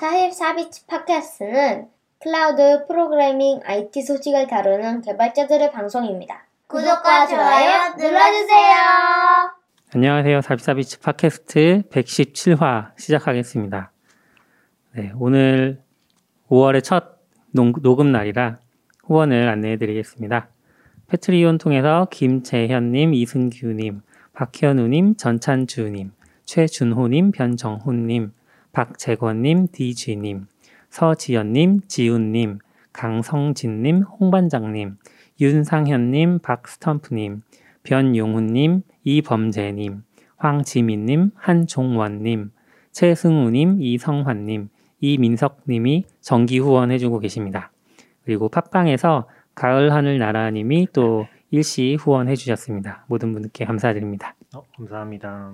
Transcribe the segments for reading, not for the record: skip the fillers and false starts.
44비츠 팟캐스트는 클라우드 프로그래밍 IT 소식을 다루는 개발자들의 방송입니다. 구독과 좋아요 눌러주세요. 안녕하세요. 44비츠 팟캐스트 117화 시작하겠습니다. 네, 오늘 5월의 첫 녹음 날이라 후원을 안내해드리겠습니다. 패트리온 통해서 김재현님, 이승규님, 박현우님, 전찬주님, 최준호님, 변정훈님, 박재권님, DG님, 서지연님, 지훈님, 강성진님, 홍반장님, 윤상현님, 박스텀프님, 변용훈님, 이범재님, 황지민님, 한종원님, 최승우님, 이성환님, 이민석님이 정기 후원해주고 계십니다. 그리고 팟빵에서 가을하늘나라님이 또 일시 후원해주셨습니다. 모든 분들께 감사드립니다. 감사합니다.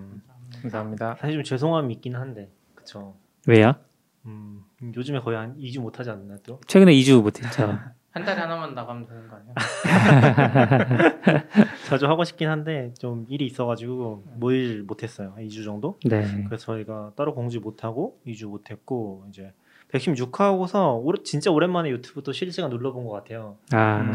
감사합니다. 사실 좀 죄송함이 있긴 한데, 그렇죠. 왜요? 요즘에 거의 한 2주 못하지 않나요? 또? 최근에 2주 못했죠. 한 달에 하나만 나가면 되는 거 아니에요? 자주 하고 싶긴 한데 좀 일이 있어가지고 모일 못했어요. 2주 정도? 네. 그래서 저희가 따로 공지 못하고 2주 못했고 이제 116화하고서 진짜 오랜만에 유튜브 또 실시간 눌러본 것 같아요.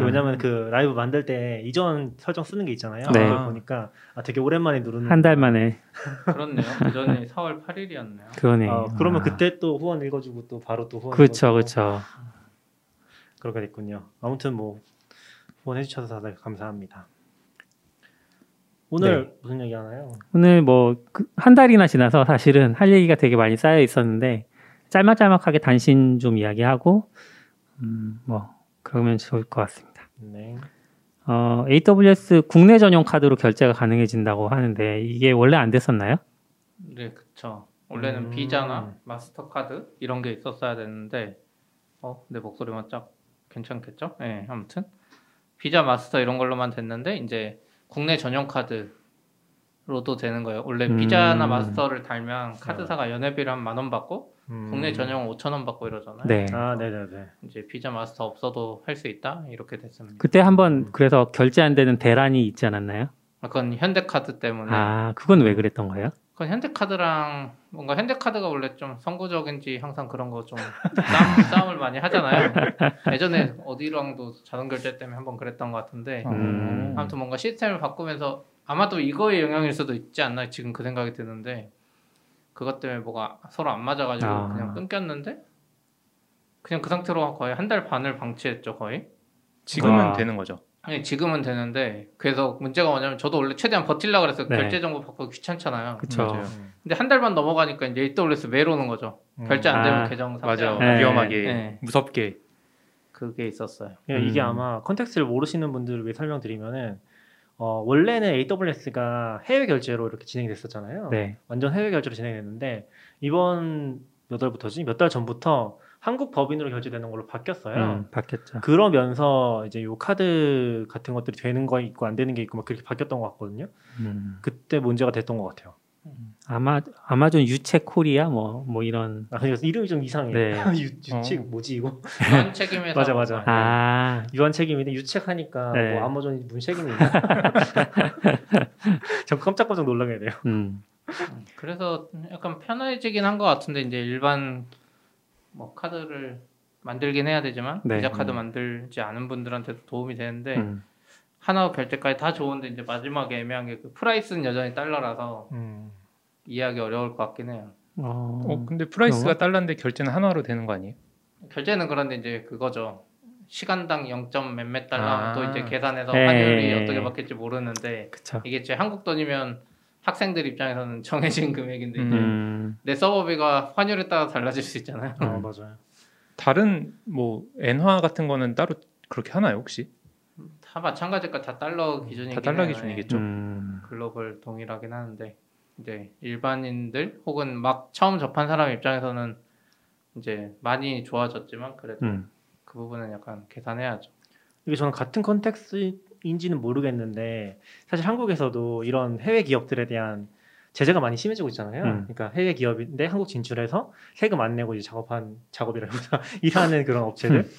왜냐면 그 라이브 만들 때 이전 설정 쓰는 게 있잖아요. 네. 그걸 보니까 되게 오랜만에 누르는 한 달 만에. 그렇네요. 이전에 4월 8일이었네요. 그러네. 그러면 그때 또 후원 읽어주고 또 바로 또 후원. 그렇죠, 그렇죠. 그렇게 됐군요. 아무튼 뭐 후원해주셔서 다들 감사합니다. 오늘 네. 무슨 얘기 하나요? 오늘 뭐 한 달이나 지나서 사실은 할 얘기가 되게 많이 쌓여 있었는데. 짤막짤막하게 단신 좀 이야기하고 뭐 그러면 좋을 것 같습니다. 네. AWS 국내 전용 카드로 결제가 가능해진다고 하는데 이게 원래 안 됐었나요? 네, 그렇죠. 원래는 비자나 마스터카드 이런 게 있었어야 되는데 내 목소리만 쫙 괜찮겠죠? 네, 아무튼 비자, 마스터 이런 걸로만 됐는데 이제 국내 전용 카드로도 되는 거예요. 원래 비자나 마스터를 달면 카드사가 연회비를 한 10,000원 받고 국내 전용 5,000원 받고 이러잖아요. 네. 네네네. 이제 비자 마스터 없어도 할 수 있다 이렇게 됐습니다. 그때 한번 그래서 결제 안 되는 대란이 있지 않았나요? 그건 현대카드 때문에. 그건 왜 그랬던 거예요? 그건 현대카드랑 뭔가 현대카드가 원래 좀 선구적인지 항상 그런 거 좀 싸움을 많이 하잖아요. 예전에 어디랑도 자동 결제 때문에 한번 그랬던 것 같은데 아무튼 뭔가 시스템을 바꾸면서 아마도 이거의 영향일 수도 있지 않나 지금 그 생각이 드는데. 그것 때문에 뭐가 서로 안 맞아가지고 그냥 끊겼는데 그냥 그 상태로 거의 한 달 반을 방치했죠 거의. 지금은 되는 거죠? 아니 지금은 되는데 그래서 문제가 뭐냐면 저도 원래 최대한 버틸라 그랬어요. 네. 결제 정보 바꾸기 귀찮잖아요. 그렇죠. 근데 한 달 반 넘어가니까 이제 AWS 메일 오는 거죠. 결제 안 되면 계정 상태가 맞아요. 위험하게 무섭게 그게 있었어요. 이게 아마 컨텍스트를 모르시는 분들을 위해 설명드리면은 원래는 AWS가 해외 결제로 이렇게 진행이 됐었잖아요. 네. 완전 해외 결제로 진행이 됐는데 이번 몇 달 전부터 한국 법인으로 결제되는 걸로 바뀌었어요. 바뀌었죠. 그러면서 이제 요 카드 같은 것들이 되는 거 있고 안 되는 게 있고 막 그렇게 바뀌었던 것 같거든요. 그때 문제가 됐던 것 같아요. 아마존 유책 코리아 뭐 이런. 그래서 이름이 좀 이상해. 네. 유책 뭐지 이거? 유한 책임에서. 맞아. 유한 책임인데 유책하니까 네. 뭐 아마존이 무슨 책임이냐? 전 깜짝깜짝 놀라게 돼요. 그래서 약간 편해지긴 한 것 같은데 이제 일반 뭐 카드를 만들긴 해야 되지만 네. 비자 카드 만들지 않은 분들한테도 도움이 되는데. 하나 결제까지 다 좋은데 이제 마지막에 애매한 게 그 프라이스는 여전히 달러라서 이해하기 어려울 것 같긴 해요. 근데 프라이스가 달러인데 결제는 한화로 되는 거 아니에요? 결제는 그런데 이제 그거죠. 시간당 0.몇몇 달러 또 이제 계산해서 환율이 어떻게 바뀔지 모르는데 그쵸. 이게 이제 한국 돈이면 학생들 입장에서는 정해진 금액인데 이제 내 서버비가 환율에 따라 달라질 수 있잖아요. 맞아요. 다른 뭐 엔화 같은 거는 따로 그렇게 하나요 혹시? 다 마찬가지니까 다 달러 기준이긴 해요. 다 달러 기준이겠죠. 글로벌 동일하긴 하는데 이제 일반인들 혹은 막 처음 접한 사람 입장에서는 이제 많이 좋아졌지만 그래도 그 부분은 약간 계산해야죠. 이게 저는 같은 컨텍스트인지는 모르겠는데 사실 한국에서도 이런 해외 기업들에 대한 제재가 많이 심해지고 있잖아요. 그러니까 해외 기업인데 한국 진출해서 세금 안 내고 이제 작업이라기보다 일하는 그런 업체들.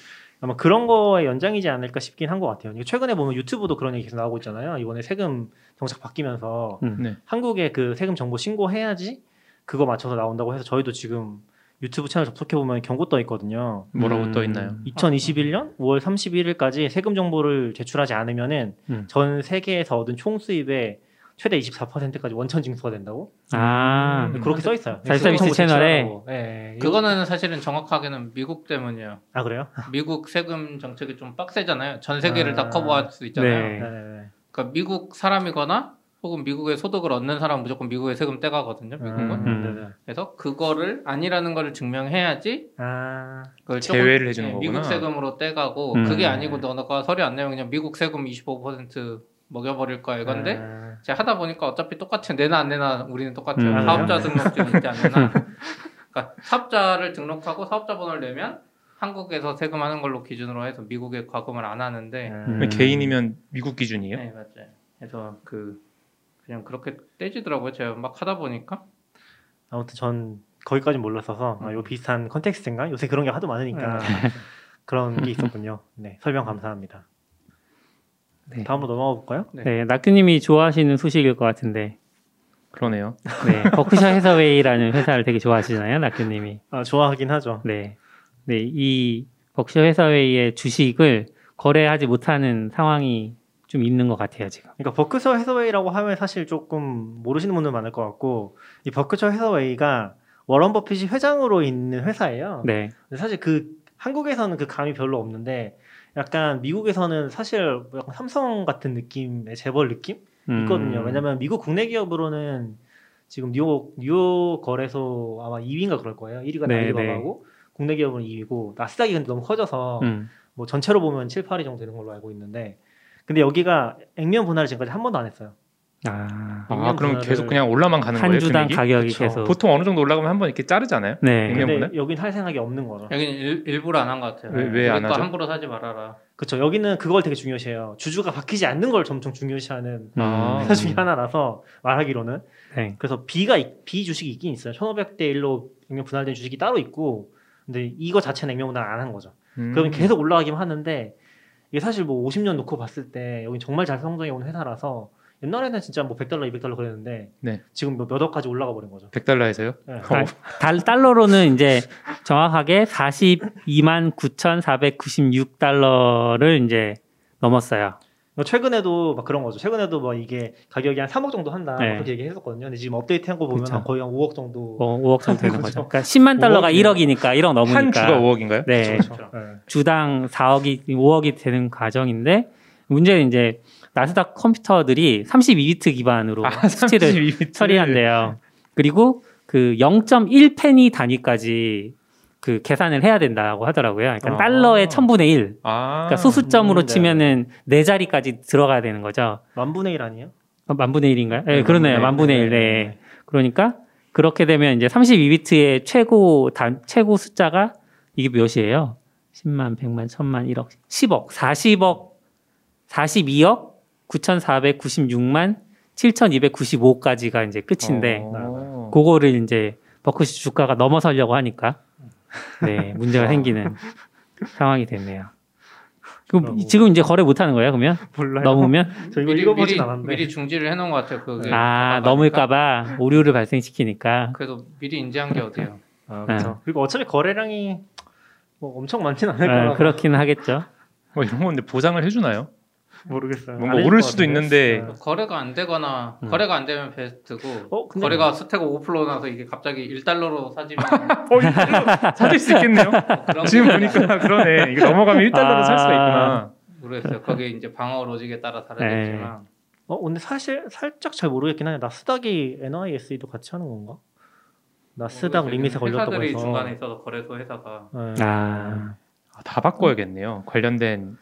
아마 그런 거의 연장이지 않을까 싶긴 한 것 같아요. 최근에 보면 유튜브도 그런 얘기 계속 나오고 있잖아요. 이번에 세금 정책 바뀌면서 한국에 그 세금 정보 신고해야지 그거 맞춰서 나온다고 해서 저희도 지금 유튜브 채널 접속해보면 경고 떠 있거든요. 뭐라고 떠 있나요? 2021년 5월 31일까지 세금 정보를 제출하지 않으면은 전 세계에서 얻은 총 수입의 최대 24%까지 원천 징수가 된다고? 아. 그렇게 써 있어요. 잘 서비스 채널에. 네, 그거는 사실은 정확하게는 미국 때문이에요. 아, 그래요? 미국 세금 정책이 좀 빡세잖아요. 전 세계를 다 커버할 수 있잖아요. 네. 그러니까 미국 사람이거나 혹은 미국의 소득을 얻는 사람은 무조건 미국의 세금 떼가거든요, 미국은. 그래서 그거를 아니라는 걸 증명해야지 그걸 제외를 해주는 거구나. 미국 세금으로 떼가고 그게 아니고 너가 서류 안 내면 그냥 미국 세금 25% 먹여버릴 거야 이건데 제가 하다 보니까 어차피 똑같아요. 내나 안 내나 우리는 똑같아요. 사업자 등록증 있지 안 내나. 그러니까 사업자를 등록하고 사업자 번호를 내면 한국에서 세금하는 걸로 기준으로 해서 미국에 과금을 안 하는데 개인이면 미국 기준이에요? 네, 맞아요. 그래서 그냥 그렇게 떼지더라고요. 제가 막 하다 보니까. 아무튼 전 거기까지 몰랐어서 요 비슷한 컨텍스트인가? 요새 그런 게 하도 많으니까 그런 게 있었군요. 네, 설명 감사합니다. 네. 다음으로 넘어가 볼까요? 네, 낙규님이 좋아하시는 소식일 것 같은데. 그러네요. 네, 버크셔 해서웨이라는 회사를 되게 좋아하시잖아요, 낙규님이. 아, 좋아하긴 하죠. 네, 네, 이 버크셔 해서웨이의 주식을 거래하지 못하는 상황이 좀 있는 것 같아요 지금. 그러니까 버크셔 해서웨이라고 하면 사실 조금 모르시는 분들 많을 것 같고, 이 버크셔 해서웨이가 워런 버핏이 회장으로 있는 회사예요. 네. 근데 사실 그 한국에서는 그 감이 별로 없는데 약간 미국에서는 사실 약간 삼성 같은 느낌의 재벌 느낌 있거든요. 왜냐하면 미국 국내 기업으로는 지금 뉴욕 거래소 아마 2위인가 그럴 거예요. 1위가 알리바바고 국내 기업은 2위고 나스닥이 근데 너무 커져서 뭐 전체로 보면 7, 8위 정도 되는 걸로 알고 있는데. 근데 여기가 액면 분할을 지금까지 한 번도 안 했어요. 아 그럼 계속 그냥 올라만 가는 거예요? 한 주당 금액이? 가격이 그쵸. 계속. 보통 어느 정도 올라가면 한 번 이렇게 자르잖아요? 네. 액면 분할? 근데 여긴 할 생각이 없는 거죠. 여긴 일부러 안 한 것 같아요. 왜 안 하죠? 함부로 사지 말아라. 그렇죠. 여기는 그걸 되게 중요시해요. 주주가 바뀌지 않는 걸 엄청 중요시하는 회사 중에 하나라서 말하기로는. 네. 그래서 B 주식이 있긴 있어요. 1,500대 1로 액면 분할된 주식이 따로 있고, 근데 이거 자체는 액면 분할 안 한 거죠. 그러면 계속 올라가기만 하는데 이게 사실 뭐 50년 놓고 봤을 때 여기 정말 잘 성장해 온 회사라서 옛날에는 진짜 뭐 100달러, 200달러 그랬는데 네. 지금 몇 억까지 올라가 버린 거죠. 100달러에서요? 네. 달러로는 이제 정확하게 429,496달러를 이제 넘었어요. 최근에도 막 그런 거죠. 최근에도 뭐 이게 가격이 한 3억 정도 한다. 네. 그렇게 얘기했었거든요. 근데 지금 업데이트한 거 보면 거의 한 5억 정도. 5억 정도 되는 거죠. 그러니까 10만 달러가 1억이니까 1억 넘으니까. 한 주가 5억인가요? 네. 그렇죠. 주당 5억이 되는 과정인데 문제는 이제 나스닥 컴퓨터들이 32비트 기반으로 수치를 32비트. 처리한대요. 그리고 그 0.1페니 단위까지 그 계산을 해야 된다고 하더라고요. 그러니까 달러의 1000분의 1. 그러니까 소수점으로 치면은 네 자리까지 들어가야 되는 거죠. 만분의 1 아니에요? 만분의 1인가요? 네, 그러네요. 만분의 1. 네. 그러니까 그렇게 되면 이제 32비트의 최고 숫자가 이게 몇이에요? 10만, 100만, 1000만, 1억, 10억, 40억, 42억, 9,496만, 7,295까지가 이제 끝인데, 그거를 이제 버크셔 주가가 넘어서려고 하니까. 네, 문제가 생기는 상황이 됐네요. 그럼 지금 이제 거래 못 하는 거예요, 그러면? 몰라요. 넘으면? 저 이거 읽어보진 않았는데. 미리 중지를 해놓은 것 같아요, 그게. 넘을까봐 오류를 발생시키니까. 그래도 미리 인지한 게 어때요? 그렇죠. 그리고 어차피 거래량이 뭐 엄청 많진 않을 거라. 그렇긴 하겠죠. 뭐 이런 건데 보장을 해주나요? 모르겠어요. 뭔가 오를 수도 있는데 거래가 안 되거나 거래가 안 되면 베스트고 거래가 스테고 5% 나서 이게 갑자기 1달러로 사지면 사질 수 있겠네요. 지금 보니까 그러네. 이게 넘어가면 1달러로 살 수가 있구나. 모르겠어요. 그게 이제 방어 로직에 따라 다르겠지만 근데 사실 살짝 잘 모르겠긴 하네. 나스닥이 NYSE도 같이 하는 건가? 나스닥 리밋에 걸렸다고 해서 회사들이 중간에 있어서 거래소 회사가 다 바꿔야겠네요. 관련된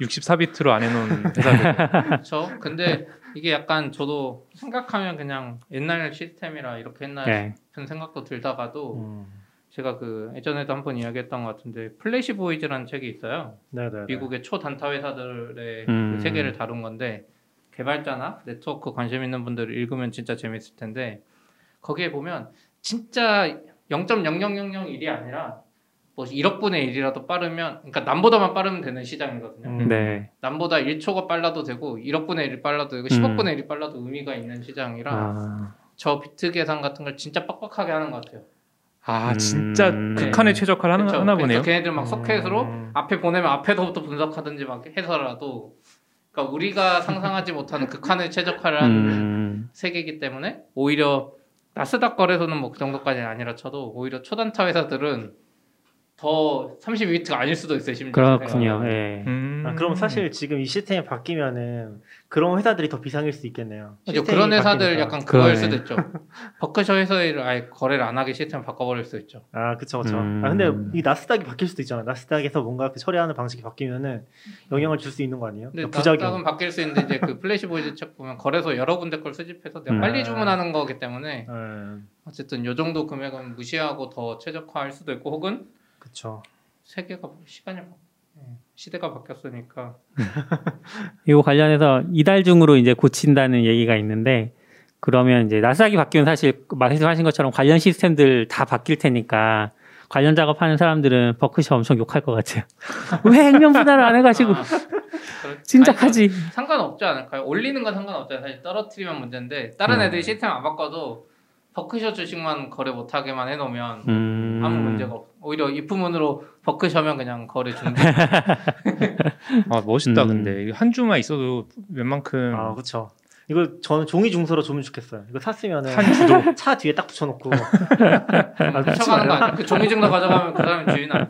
64비트로 안 해놓은 회사들. 그렇죠. 근데 이게 약간 저도 생각하면 그냥 옛날 시스템이라 이렇게 했나 싶은 생각도 들다가도 제가 그 예전에도 한번 이야기했던 것 같은데 플래시보이즈라는 책이 있어요. 네네네. 미국의 초단타 회사들의 그 세계를 다룬 건데 개발자나 네트워크 관심 있는 분들 읽으면 진짜 재밌을 텐데 거기에 보면 진짜 0.0001이 아니라 뭐 1억분의 1이라도 빠르면, 그러니까 남보다만 빠르면 되는 시장이거든요. 네. 남보다 1초가 빨라도 되고, 1억분의 1이 빨라도 되고, 10억분의 1이 빨라도 의미가 있는 시장이라, 저 비트 계산 같은 걸 진짜 빡빡하게 하는 것 같아요. 아 진짜 극한의 최적화를 하나, 그쵸, 하나 보네요. 걔네들 막 소켓으로 앞에 보내면 앞에서부터 분석하든지 막 해서라도 그러니까 우리가 상상하지 못하는 극한의 최적화를 하는 세계이기 때문에 오히려 나스닥 거래소는 뭐 그 정도까지는 아니라 쳐도 오히려 초단차 회사들은 더 32비트가 아닐 수도 있어요. 심지어. 그렇군요. 예. 아, 그럼 사실 지금 이 시스템이 바뀌면은 그런 회사들이 더 비상일 수 있겠네요. 그렇죠. 그런 회사들 바뀌니까. 약간 그거일 그러네. 수도 있죠. 버크셔 회사를 아예 거래를 안 하게 시스템을 바꿔버릴 수도 있죠. 아, 그쵸, 그쵸. 아, 근데 이 나스닥이 바뀔 수도 있잖아요. 나스닥에서 뭔가 그 처리하는 방식이 바뀌면은 영향을 줄 수 있는 거 아니에요? 그러니까 부작용. 나스닥은 바뀔 수 있는데 이제 그 플래시보이즈 책 보면 거래소 여러 군데 걸 수집해서 내가 빨리 주문하는 거기 때문에 어쨌든 요 정도 금액은 무시하고 더 최적화할 수도 있고 혹은 그렇죠. 세계가 시간이 시대가 바뀌었으니까. 이거 관련해서 이달 중으로 이제 고친다는 얘기가 있는데 그러면 이제 나스닥이 바뀌면 사실 말씀하신 것처럼 관련 시스템들 다 바뀔 테니까 관련 작업하는 사람들은 버크셔 엄청 욕할 것 같아요. 왜 액면 분할을 안 해가지고 진작하지. 상관없지 않을까요? 올리는 건 상관없잖아요. 사실 떨어뜨리면 문제인데 다른 애들이 시스템 안 바꿔도 버크셔 주식만 거래 못하게만 해놓으면 아무 문제가 없어요. 오히려 입후문으로 버크셔면 그냥 거래 중지. 아 멋있다. 근데 한 주만 있어도 웬만큼. 아 그렇죠. 이거 저는 종이 중서로 주면 좋겠어요. 이거 샀으면은 한 주도 차 뒤에 딱 붙여놓고. 붙여가는 거 아니야? 그 종이 증서 가져가면 그 사람이 주인 아니야?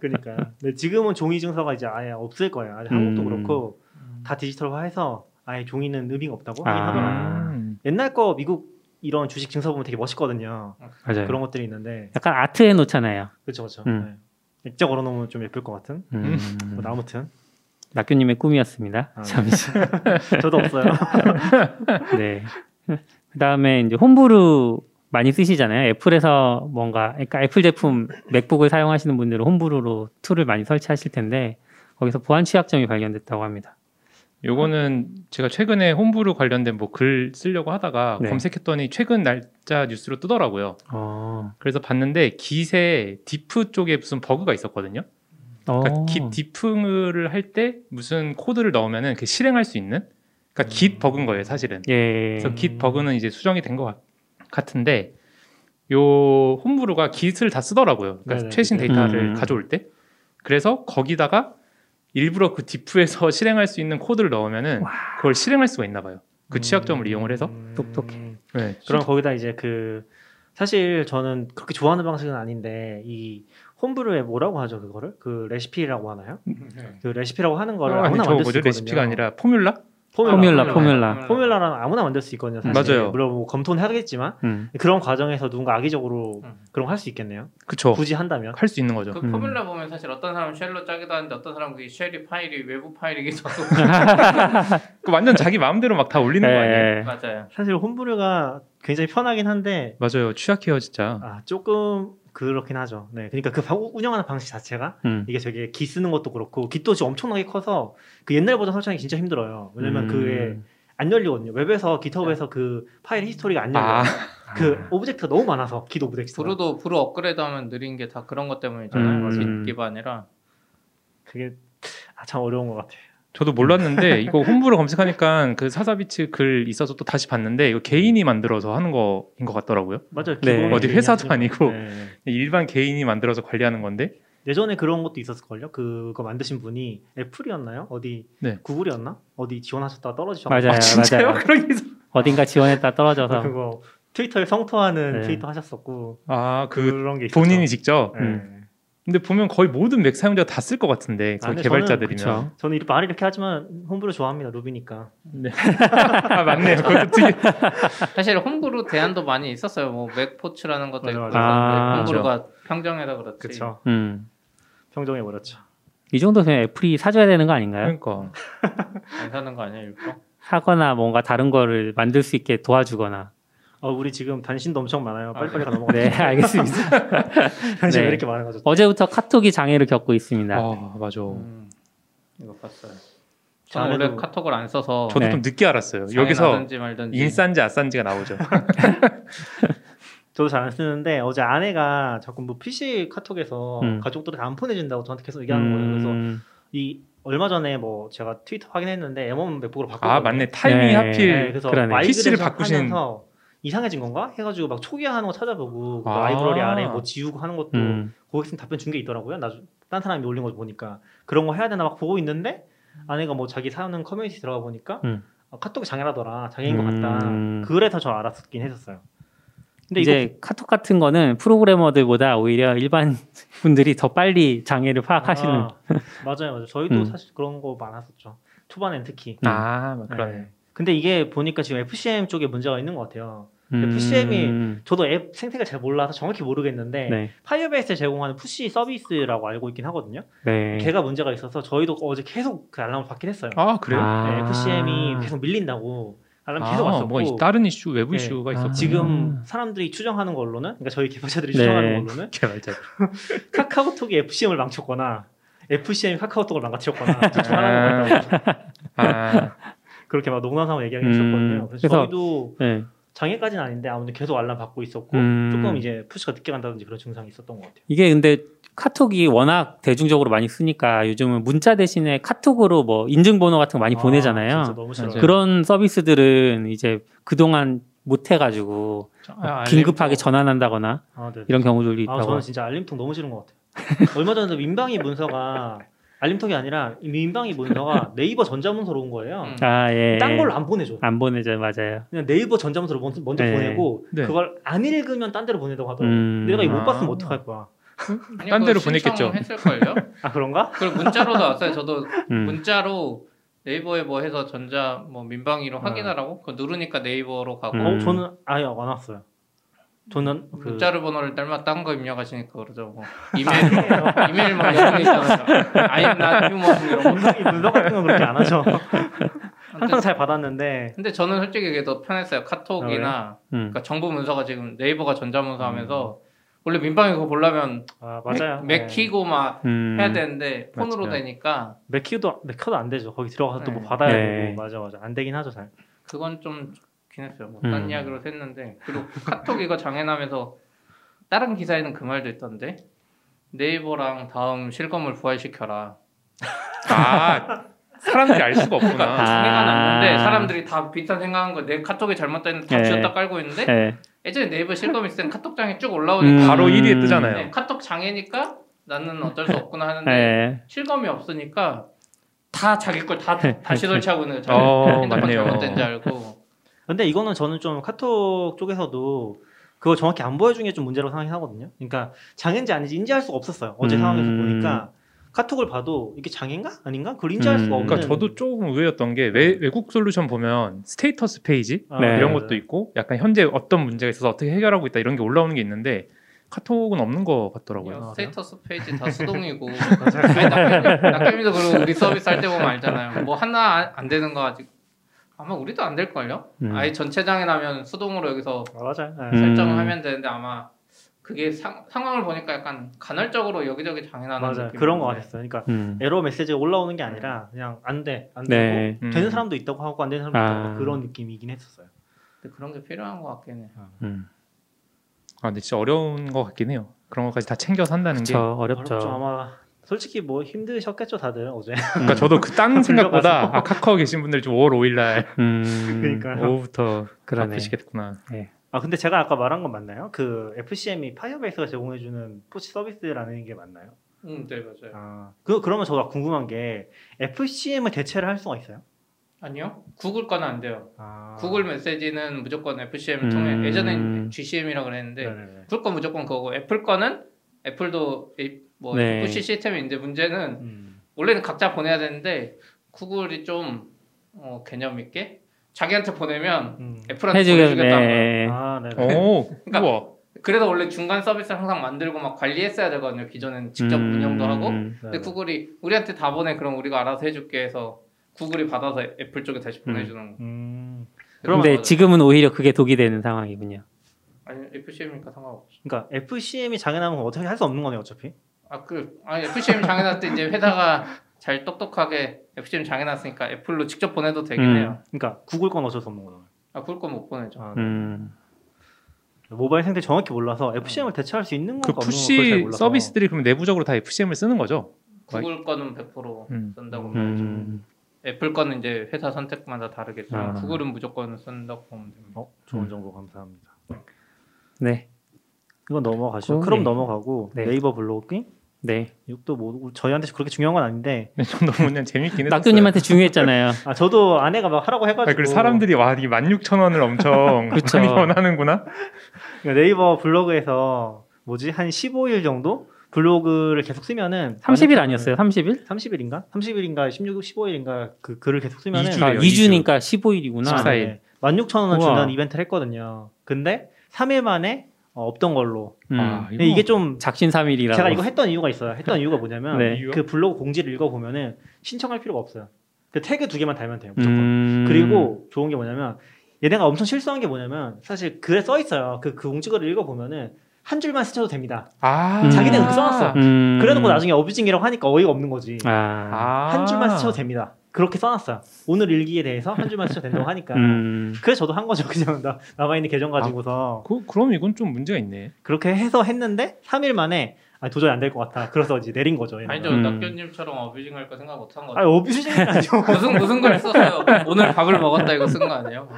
그러니까. 근데 지금은 종이 증서가 이제 아예 없을 거예요. 아직 한국도 그렇고 다 디지털화해서 아예 종이는 의미가 없다고 하더라고요. 옛날 거 미국 이런 주식 증서 보면 되게 멋있거든요. 맞아요. 그런 것들이 있는데 약간 아트 해놓잖아요. 그렇죠, 그렇죠. 액자 걸어놓으면 좀 예쁠 것 같은. 뭐, 아무튼 낙교님의 꿈이었습니다. 아, 잠시. 저도 없어요. 네. 그다음에 이제 홈브루 많이 쓰시잖아요. 애플에서 뭔가 그러니까 애플 제품 맥북을 사용하시는 분들은 홈브루로 툴을 많이 설치하실 텐데 거기서 보안 취약점이 발견됐다고 합니다. 요거는 제가 최근에 홈브루 관련된 뭐 글 쓰려고 하다가 네. 검색했더니 최근 날짜 뉴스로 뜨더라고요. 그래서 봤는데 깃의 diff 쪽에 무슨 버그가 있었거든요. 그러니까 깃 diff를 할 때 무슨 코드를 넣으면은 그 실행할 수 있는 그러니까 깃 버그인 거예요, 사실은. 예. 그래서 깃 버그는 이제 수정이 된 것 같은데 요 홈브루가 깃을 다 쓰더라고요. 그러니까 네네. 최신 데이터를 가져올 때. 그래서 거기다가 일부러 그 diff에서 실행할 수 있는 코드를 넣으면은 와. 그걸 실행할 수가 있나 봐요. 그 취약점을 이용을 해서 똑똑해. 네. 그럼 거기다 이제 그 사실 저는 그렇게 좋아하는 방식은 아닌데 이 홈브루에 뭐라고 하죠 그거를? 그 레시피라고 하나요? 그 레시피라고 하는 거를 아무나 만들 수 있거든요. 레시피가 아니라 포뮬라. 포뮬라라는 아무나 만들 수 있거든요. 사실. 맞아요. 물론 뭐 검토는 하겠지만 그런 과정에서 누군가 악의적으로 그런 거 할 수 있겠네요. 그렇죠. 굳이 한다면 할 수 있는 거죠. 그 포뮬라 보면 사실 어떤 사람은 쉘로 짜기도 하는데 어떤 사람은 그 쉘이 파일이 외부 파일이기도 하고. 그 완전 자기 마음대로 막 다 올리는 거 아니에요? 맞아요. 사실 홈브루가 굉장히 편하긴 한데. 맞아요. 취약해요 진짜. 아 조금. 그렇긴 하죠. 네, 그러니까 그 운영하는 방식 자체가 이게 되게 기 쓰는 것도 그렇고 깃도 지금 엄청나게 커서 그 옛날 버전 설치하기 진짜 힘들어요. 왜냐면 그게 안 열리거든요. 웹에서 기트허브에서 그 파일 히스토리가 안 열려요. 그 오브젝트가 너무 많아서 깃 오브젝트가. 브루도 브루 업그레이드하면 느린 게 다 그런 것 때문이잖아요. 깃 기반이라 그게 참 어려운 것 같아요. 저도 몰랐는데 이거 홈브루 검색하니까 그 사사비츠 글 있어서 또 다시 봤는데 이거 개인이 만들어서 하는 거인 것 같더라고요. 맞아요. 네. 어디 회사도 아니고 네. 일반 개인이 만들어서 관리하는 건데 예전에 그런 것도 있었을걸요. 그거 만드신 분이 애플이었나요? 어디 네. 구글이었나? 어디 지원하셨다가 떨어지셨나? 맞아요. 아, 진짜요? 맞아요. 그런 게 어딘가 지원했다가 떨어져서 그거 트위터에 성토하는 네. 트위터 하셨었고 아, 그런 게 있었죠. 본인이 직접? 네. 근데 보면 거의 모든 맥 사용자가 다 쓸 것 같은데 아, 개발자들이면 저는 이렇게 말을 이렇게 하지만 홈브루 좋아합니다. 루비니까. 네. 아, 맞네요. 사실 홈브루 대안도 많이 있었어요. 뭐 맥포츠라는 것도 있고 아, 홈브루가 평정해서 그렇지. 그렇죠. 평정해 버렸죠. 이 정도 그냥 애플이 사줘야 되는 거 아닌가요? 그러니까 안 사는 거 아니에요, 일부? 사거나 뭔가 다른 거를 만들 수 있게 도와주거나. 우리 지금 단신도 엄청 많아요. 빨리빨리 넘어가. 네, 알겠습니다. 단신 네. 왜 이렇게 많아가지고. 어제부터 카톡이 장애를 겪고 있습니다. 아, 맞아. 이거 봤어요. 저는 원래 카톡을 안 써서. 저도 네. 좀 늦게 알았어요. 여기서 인싼지 아싼지가 나오죠. 저도 잘 안 쓰는데 어제 아내가 자꾸 뭐 PC 카톡에서 가족들이 다 안 보내준다고 저한테 계속 얘기하는 거예요. 그래서 이 얼마 전에 뭐 제가 트위터 확인했는데 M1 맥북으로 바꿨거든요. 아, 맞네. 타이밍이 네. 하필 네, 그래서 PC를 바꾸시는. 이상해진 건가? 해가지고 막 초기화하는 거 찾아보고 아~ 라이브러리 안에 뭐 지우고 하는 것도 고객님 답변 준 게 있더라고요. 나중 딴 사람이 올린 거 보니까 그런 거 해야 되나 막 보고 있는데 아내가 뭐 자기 사는 커뮤니티 들어가 보니까 카톡이 장애라더라. 장애인 것 같다. 그래서 저 알았긴 했었어요. 근데 이제 이거... 카톡 같은 거는 프로그래머들보다 오히려 일반 분들이 더 빨리 장애를 파악하시는. 아, 맞아요, 맞아요. 저희도 사실 그런 거 많았었죠. 초반엔 특히. 아, 그래. 네. 근데 이게 보니까 지금 FCM 쪽에 문제가 있는 것 같아요. FCM이 저도 앱 생태계를 잘 몰라서 정확히 모르겠는데 네. 파이어베이스에 제공하는 푸시 서비스라고 알고 있긴 하거든요. 네. 걔가 문제가 있어서 저희도 어제 계속 그 알람을 받긴 했어요. 아, 그래요? 네, FCM이 계속 밀린다고. 알람 계속 왔었고 뭐 다른 이슈, 외부 네. 이슈가 있었고 지금 사람들이 추정하는 걸로는 그러니까 저희 개발자들이 네. 추정하는 걸로는 카카오톡이 FCM을 망쳤거나 FCM이 카카오톡을 망가뜨렸거나 둘 중 하나인 것 같다고 아. 그렇게 막 농담삼아 얘기하긴 했었거든요. 그래서 저희도 네. 장애까지는 아닌데 아무튼 계속 알람 받고 있었고 조금 이제 푸시가 늦게 간다든지 그런 증상이 있었던 것 같아요. 이게 근데 카톡이 워낙 대중적으로 많이 쓰니까 요즘은 문자 대신에 카톡으로 뭐 인증번호 같은 거 많이 보내잖아요. 진짜 너무 싫어요. 그런 서비스들은 이제 그동안 못 해가지고 긴급하게 전환한다거나 이런 경우들이 있다고. 저는 진짜 알림통 너무 싫은 것 같아요. 얼마 전에도 민방위 문서가 알림통이 아니라 민방위 문서가 네이버 전자문서로 온 거예요. 아, 예. 딴 걸로 안 보내줘. 안 보내줘요. 맞아요. 그냥 네이버 전자문서로 먼저 예. 보내고 네. 그걸 안 읽으면 딴 데로 보내다고 하더라고요. 내가 이거 못 봤으면 어떡할 거야. 딴 데로 보냈겠죠. 했을걸요? 아 그런가? 그럼 문자로도 왔어요. 저도 문자로 네이버에 뭐 해서 전자 뭐 민방위로 확인하라고 그거 누르니까 네이버로 가고. 저는 아예 안 왔어요. 저는 그... 문자로 번호를 딴 거 입력하시니까 그러죠. 뭐. 이메일만 입력하시잖아요. I'm not human 이런 거. 문서 같은 건 그렇게 안 하죠. 항상 잘 받았는데. 근데 저는 솔직히 이게 더 편했어요. 카톡이나 그러니까 정보 문서가 지금 네이버가 전자문서 하면서. 원래 민방위 그거 보려면 아, 맞아요. 맥히고 네. 막 해야 되는데 폰으로 맞아요. 되니까 맥혀도 안 되죠. 거기 들어가서 네. 또 뭐 받아야 네. 되고 맞아 안 되긴 하죠 잘. 그건 좀 좋긴 했어요. 뭐 딴 이야기로 했는데 그리고 카톡 이거 장애나면서 다른 기사에는 그 말도 있던데 네이버랑 다음 실검을 부활시켜라. 아 사람들이 알 수가 없구나. 장애가 났는데 사람들이 다 비슷한 생각한 거 내 카톡이 잘못됐는데 다 지웠다 깔고 있는데. 네. 예전에 네이버 실검 있을 땐 카톡장에 쭉 올라오니까 바로 1위에 뜨잖아요. 네, 카톡장애니까 나는 어쩔 수 없구나 하는데 네. 실검이 없으니까 다 자기 걸 다시 설치하고 있는 거예요. 핸드폰 잘못된 줄 알고. 근데 이거는 저는 좀 카톡 쪽에서도 그거 정확히 안 보여준 게 좀 문제라고 생각하거든요. 그러니까 장애인지 아닌지 인지할 수가 없었어요. 어제 상황에서 보니까 카톡을 봐도 이게 장애인가? 아닌가? 그걸 인지할 수가 없는. 그러니까 저도 조금 의외였던 게 외국 솔루션 보면 스테이터스 페이지 네. 이런 것도 있고 약간 현재 어떤 문제가 있어서 어떻게 해결하고 있다 이런 게 올라오는 게 있는데 카톡은 없는 거 같더라고요. 스테이터스 페이지 다 수동이고 낙겸이도 그리고 우리 서비스 할 때 보면 알잖아요. 뭐 하나 안 되는 거 아직 아마 우리도 안 될걸요? 아예 전체 장애나면 수동으로 여기서 설정하면 되는데 아마 그게 상황을 보니까 약간 간헐적으로 여기저기 장애나는 느낌 그런 거 같았어요. 그러니까 에러 메시지가 올라오는 게 아니라 그냥 안 되고 되는 사람도 있다고 하고 안 되는 사람도 있다고 하고 그런 느낌이긴 했었어요. 근데 그런 게 필요한 것 같긴 해요. 아 근데 진짜 어려운 것 같긴 해요. 그런 것까지 다 챙겨서 한다는 그쵸, 게 어렵죠. 아마 솔직히 뭐 힘드셨겠죠 다들 어제. 그러니까 저도 그 딴 생각보다 카카오 계신 분들 좀 5월 5일날 그러니까요. 오후부터 바쁘시겠구나. 네. 아 근데 제가 아까 말한 건 맞나요? 그 FCM이 파이어베이스가 제공해주는 푸시 서비스라는 게 맞나요? 네 맞아요. 아 그러면 저 막 궁금한 게 FCM을 대체를 할 수가 있어요? 아니요. 구글 거는 안 돼요. 구글 메시지는 무조건 FCM 통해 예전에 GCM이라고 그랬는데 구글 거 무조건 그거고 애플 거는 애플도 뭐 네. 푸시 시스템인데 문제는 원래는 각자 보내야 되는데 구글이 좀 개념 있게. 자기한테 보내면 애플한테 보내주겠다는 거예요. 아, 네네. 오, 그러니까 우와. 그래서 원래 중간 서비스를 항상 만들고 막 관리했어야 되거든요. 기존에는 직접 운영도 하고. 근데 구글이 우리한테 다 보내 그럼 우리가 알아서 해줄게 해서 구글이 받아서 애플 쪽에 다시 보내주는 거. 그런데 지금은 오히려 그게 독이 되는 상황이군요. 아니 FCM이니까 상관없죠. 그러니까 FCM이 장애나면 어떻게 할 수 없는 거네요 어차피. 아니 FCM 장애날 때 이제 회사가 잘 똑똑하게 FCM 장애났으니까 애플로 직접 보내도 되긴 해요. 그러니까 구글 건 어쩔 수 없는 거잖아요. 아 구글 건 못 보내죠. 아, 네. 모바일 생태 정확히 몰라서 FCM을 대체할 수 있는 건가 없는 건가 잘 몰라서. 서비스들이 그럼 내부적으로 다 FCM을 쓰는 거죠? 구글 거는 100% 쓴다고 말이죠. 애플 거는 이제 회사 선택마다 다르겠지만 구글은 무조건 쓴다고 보면 됩니다. 좋은 정보 감사합니다. 네. 이건 넘어가시죠. 크롬 네. 넘어가고 네. 네이버 블로깅? 네. 이것도 뭐 저희한테 그렇게 중요한 건 아닌데 네, 좀 너무 그냥 재밌긴 했어요. 낙두님한테 중요했잖아요. 아 저도 아내가 막 하라고 해가지고. 그리고 사람들이 와 이게 16,000원을 엄청 그렇죠. 많이 원하는구나. 네이버 블로그에서 뭐지 한 15일 정도 블로그를 계속 쓰면은 30일 아니었어요? 30일? 30일인가? 16, 15일인가 그 글을 계속 쓰면은 2주니까 15일이구나. 14일. 네. 16,000원을 준다는 이벤트를 했거든요. 근데 3일 만에 없던 걸로. 근데 이게 좀 작심삼일이라고. 제가 이거 했던 이유가 있어요. 했던 이유가 뭐냐면 네. 그 블로그 공지를 읽어보면은 신청할 필요가 없어요. 그 태그 2개만 달면 돼요. 무조건. 그리고 좋은 게 뭐냐면 얘네가 엄청 실수한 게 뭐냐면 사실 글에 써 있어요. 그 공지글을 읽어보면은 한 줄만 스쳐도 됩니다. 자기네는 그렇게 써놨어. 그래놓고 나중에 어뷰징이라고 하니까 어이가 없는 거지. 한 줄만 스쳐도 됩니다. 그렇게 써놨어요. 오늘 일기에 대해서 한 줄만 스쳐도 된다고 하니까. 그래서 저도 한 거죠. 그냥 남아있는 계정 가지고서. 그럼 이건 좀 문제가 있네. 그렇게 해서 했는데 3일 만에 도저히 안 될 것 같아. 그래서 이제 내린 거죠. 얘네가. 아니 저 낙견님처럼 어뷰징 할까 생각 못한 거죠. 아니 어뷰징이라뇨. 무슨 글 썼어요. 오늘 밥을 먹었다 이거 쓴 거 아니에요?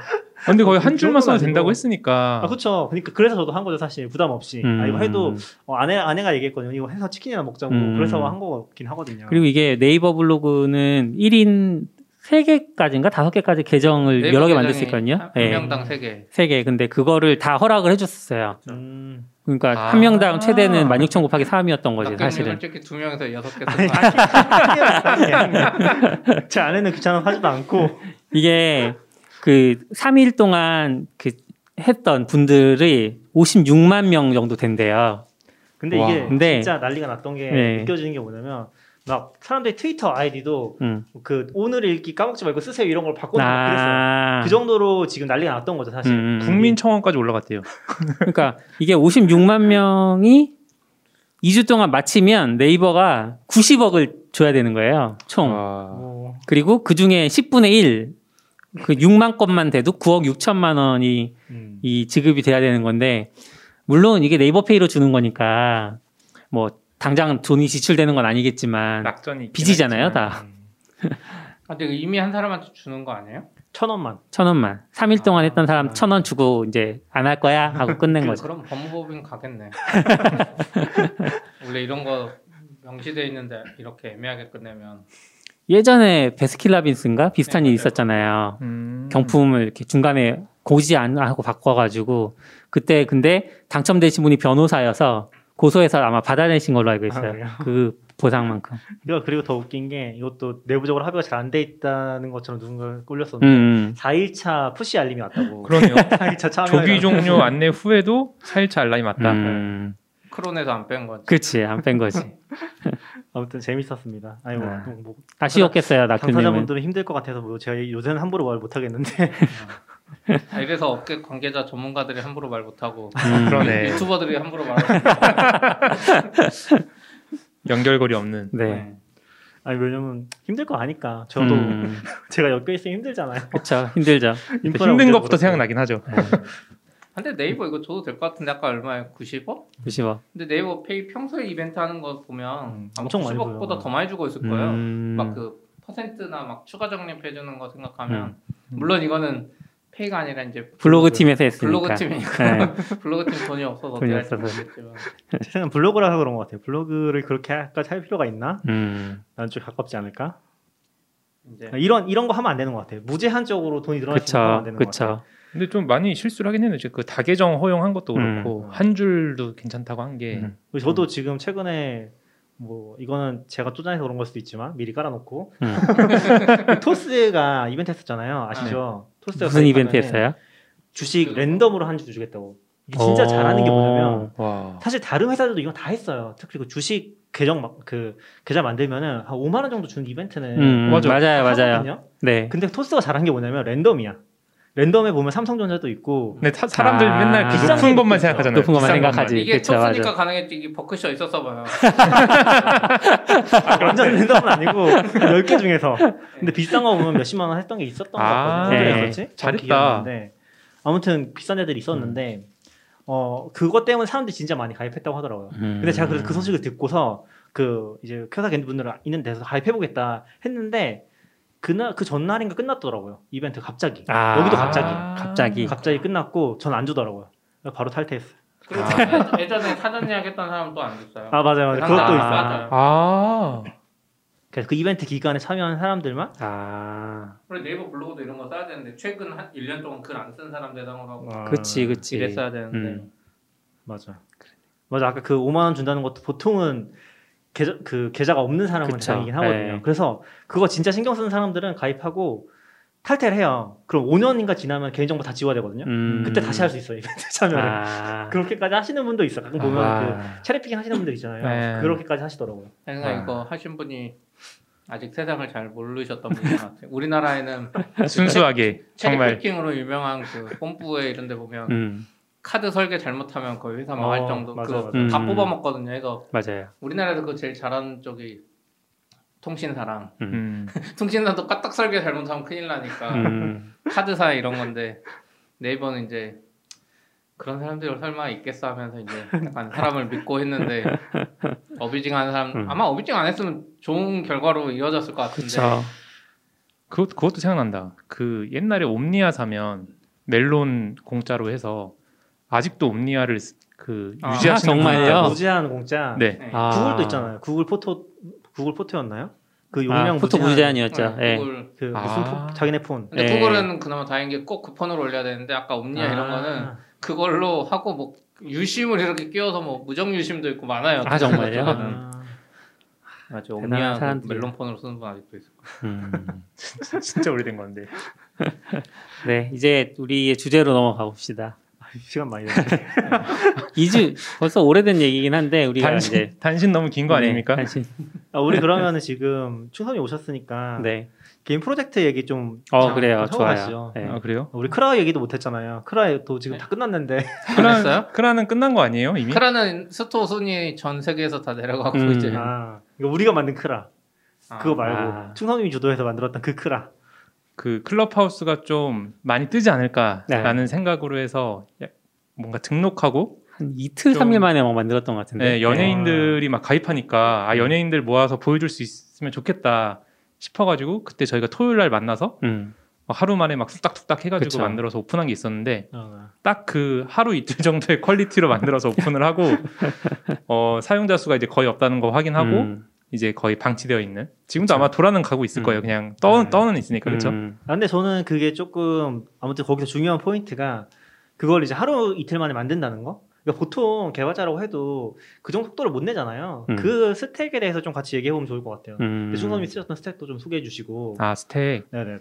근데 거의 한 줄만 써도 된다고 했으니까. 아, 그렇죠. 그러니까 그래서 저도 한 거죠, 사실. 부담 없이. 아, 이거 해도 아내가 얘기했거든요. 이거 해서 치킨이나 먹자고. 그래서 한 거긴 하거든요. 그리고 이게 네이버 블로그는 1인 3개까지인가 5개까지 계정을 여러 개 만들었으니까요. 네. 한 명당 3개. 3개. 근데 그거를 다 허락을 해 줬었어요. 그러니까 한 명당 최대는 16,000 곱하기 3이었던 거지, 사실은. 솔직히 2명에서 6개. 제 아내는 귀찮아서 하지도 않고. 이게 그 3일 동안 그 했던 분들이 56만 명 정도 된대요. 근데 와. 이게 진짜 난리가 났던 게 네. 느껴지는 게 뭐냐면 막 사람들이 트위터 아이디도 그 오늘 읽기 까먹지 말고 쓰세요 이런 걸 바꿔놓고 그랬어요. 그 정도로 지금 난리가 났던 거죠, 사실. 국민청원까지 올라갔대요. 그러니까 이게 56만 명이 2주 동안 마치면 네이버가 90억을 줘야 되는 거예요, 총. 와. 그리고 그 중에 10분의 1 그 6만 건만 돼도 9억 6천만 원이 이 지급이 돼야 되는 건데, 물론 이게 네이버페이로 주는 거니까, 뭐, 당장 돈이 지출되는 건 아니겠지만, 낙전이 빚이잖아요, 다. 아, 근데 이미 한 사람한테 주는 거 아니에요? 1,000원만. 1,000원만. 3일 동안 했던 사람 1,000원 주고, 이제, 안 할 거야? 하고 끝낸 거죠. 그럼 법무법인 가겠네. 원래 이런 거 명시되어 있는데, 이렇게 애매하게 끝내면. 예전에 베스킨라빈스인가 비슷한 일이 있었잖아요. 경품을 이렇게 중간에 고지 안 하고 바꿔가지고 그때 근데 당첨되신 분이 변호사여서 고소해서 아마 받아내신 걸로 알고 있어요. 그 보상만큼. 그리고 더 웃긴 게 이것도 내부적으로 합의가 잘 안 돼 있다는 것처럼 누군가를 꼴렸었는데 4일차 푸시 알림이 왔다고. 그러네요. 4일차 참여 조기 종료 안내 후에도 4일차 알림이 왔다. 크론에서 안 뺀 거지. 그렇지, 안 뺀 거지. 아무튼 재밌었습니다. 아니 뭐 아쉬웠겠어요, 낙규님은. 당사자분들은 힘들 것 같아서 뭐 제가 요새는 함부로 말 못 하겠는데. 아, 이래서 업계 관계자 전문가들이 함부로 말 못 하고, 그러네. 유튜버들이 함부로 말. 연결고리 없는. 네. 아니 왜냐면 힘들 거 아니까. 저도 제가 엮여 있으면 힘들잖아요. 그렇죠, 힘들죠. 힘든 것부터 생각나긴 하죠. 근데 네이버 이거 줘도 될 것 같은데 아까 얼마에 90억? 90억. 근데 네이버 페이 평소에 이벤트 하는 거 보면 엄청 90억보다 더 많이 주고 있을 거예요. 막 그 퍼센트나 막 추가 적립해 주는 거 생각하면 물론 이거는 페이가 아니라 이제 블로그 팀에서 했으니까. 블로그 팀이니까. 네. 블로그 팀 돈이 없어서 돈이 어떻게 할지 모르겠지만. 제 생각엔 블로그라서 그런 것 같아요. 블로그를 그렇게까지 할 필요가 있나? 난 좀 가깝지 않을까? 이제 이런 거 하면 안 되는 것 같아요. 무제한적으로 돈이 늘어나시면 안 되는 것 같아요. 근데 좀 많이 실수를 하긴 했는데 그 다계정 허용한 것도 그렇고 한 줄도 괜찮다고 한 게 저도 지금 최근에 뭐 이거는 제가 쪼잔해서 그런 걸 수도 있지만 미리 깔아놓고 토스가 이벤트 했었잖아요. 아시죠? 네. 토스가 무슨 이벤트 했어요? 주식 랜덤으로 한 주 주겠다고. 이게 진짜 잘하는 게 뭐냐면 사실 다른 회사들도 이건 다 했어요. 특히 그 주식 계정 막 그 계좌 만들면은 한 5만 원 정도 주는 이벤트는 맞아요. 네. 근데 토스가 잘한 게 뭐냐면 랜덤이야. 랜덤에 보면 삼성전자도 있고. 근데 사람들 맨날 그 높은 것만 생각하잖아요. 높은 것만 생각하지. 이게 토스니까 가능했지. 이게 버크셔 있었어 봐요. 완전 랜덤은 아니고 10개 중에서. 근데 비싼 거 보면 몇십만 원 했던 게 있었던 거 같거든요. 네. 그렇지? 잘했다. 아무튼 비싼 애들이 있었는데 그것 때문에 사람들이 진짜 많이 가입했다고 하더라고요. 근데 제가 그래서 그 소식을 듣고서 그 이제 회사 겐분들 있는 데서 가입해보겠다 했는데 그날 그 전날인가 끝났더라고요. 이벤트 갑자기. 아~ 여기도 갑자기 끝났고 전 안 주더라고요. 바로 탈퇴했어요. 아. 예전에 사전 예약했던 사람 또 안 줬어요. 아 맞아요. 그것도 있어요. 아. 그래서 그 이벤트 기간에 참여한 사람들만. 아. 그리고 네이버 블로그도 이런 거 써야 되는데 최근 한 1년 동안 글 안 쓴 사람 대상으로 하고. 아. 그치. 이랬어야 되는데. 맞아. 아까 그 5만 원 준다는 것도 보통은 계좌가 없는 사람은 다행이긴 하거든요. 에이. 그래서 그거 진짜 신경 쓰는 사람들은 가입하고 탈퇴를 해요. 그럼 5년인가 지나면 개인정보 다 지워야 되거든요. 그때 다시 할 수 있어요. 이벤트 참여를. 아. 그렇게까지 하시는 분도 있어요. 가끔 보면 그 체리피킹 하시는 분들 있잖아요. 에이. 그렇게까지 하시더라고요. 제가 이거 하신 분이 아직 세상을 잘 모르셨던 분인 것 같아요. 우리나라에는 순수하게 체리피킹으로 유명한 그 뽐뿌에 이런 데 보면 카드 설계 잘못하면 거의 회사 망할 정도. 맞아. 다 뽑아먹거든요. 그래서 맞아요. 우리나라에서 그 제일 잘하는 쪽이 통신사랑 통신사도 까딱 설계 잘못하면 큰일 나니까 카드사 이런 건데, 네이버는 이제 그런 사람들이 설마 있겠어 하면서 이제 약간 사람을 믿고 했는데 어뷰징하는 사람 아마 어뷰징 안 했으면 좋은 결과로 이어졌을 것 같은데. 그쵸. 그것도 생각난다. 그 옛날에 옴니아 사면 멜론 공짜로 해서 아직도 옴니아를 그 유지하시는 분이요. 무제한 공짜. 네. 아. 구글도 있잖아요. 구글 포토였나요? 그 용량 포토 무제한이었죠. 네. 구글 그 무슨 자기네 폰. 근데 네. 구글은 그나마 다행인 게 꼭 그 폰으로 올려야 되는데, 아까 옴니아 이런 거는 그걸로 하고 뭐 유심을 이렇게 끼워서 뭐 무정 유심도 있고 많아요. 아 정말요? 맞아. 옴니아 멜론 폰으로 쓰는 분 아직도 있을 거예요. 진짜 오래된 건데. 네, 이제 우리의 주제로 넘어가 봅시다. 시간 많이 됐네. 2주 벌써 오래된 얘기긴 한데 우리가 단신 너무 긴 거 아닙니까? 단신. 우리 그러면은 지금 충성이 오셨으니까 개인 프로젝트 얘기 좀 그래요. 좋아요. 네. 그래요? 우리 크라 얘기도 못 했잖아요. 크라도 지금 다 끝났는데. 크라는 끝난 거 아니에요? 이미? 크라는 스토어 순위 전 세계에서 다 내려가고 이제. 그러니까 우리가 만든 크라. 그거 말고 충성님이 주도해서 만들었던 그 크라. 그 클럽하우스가 좀 많이 뜨지 않을까라는 생각으로 해서 뭔가 등록하고 한 이틀 3일 만에 막 만들었던 것 같은데 연예인들이 막 가입하니까 연예인들 모아서 보여줄 수 있으면 좋겠다 싶어가지고 그때 저희가 토요일 날 만나서 하루 만에 막 뚝딱뚝딱 해가지고 만들어서 오픈한 게 있었는데 딱 그 하루 이틀 정도의 퀄리티로 만들어서 오픈을 하고 사용자 수가 이제 거의 없다는 거 확인하고 이제 거의 방치되어 있는. 지금도 아마 도라는 가고 있을 거예요. 그냥 떠는 있으니까. 그렇죠? 근데 저는 그게 조금 아무튼 거기서 중요한 포인트가 그걸 이제 하루 이틀 만에 만든다는 거. 그러니까 보통 개발자라고 해도 그 정도 속도를 못 내잖아요. 그 스택에 대해서 좀 같이 얘기해 보면 좋을 것 같아요. 충성님이 쓰셨던 스택도 좀 소개해 주시고. 아, 스택. 네네네.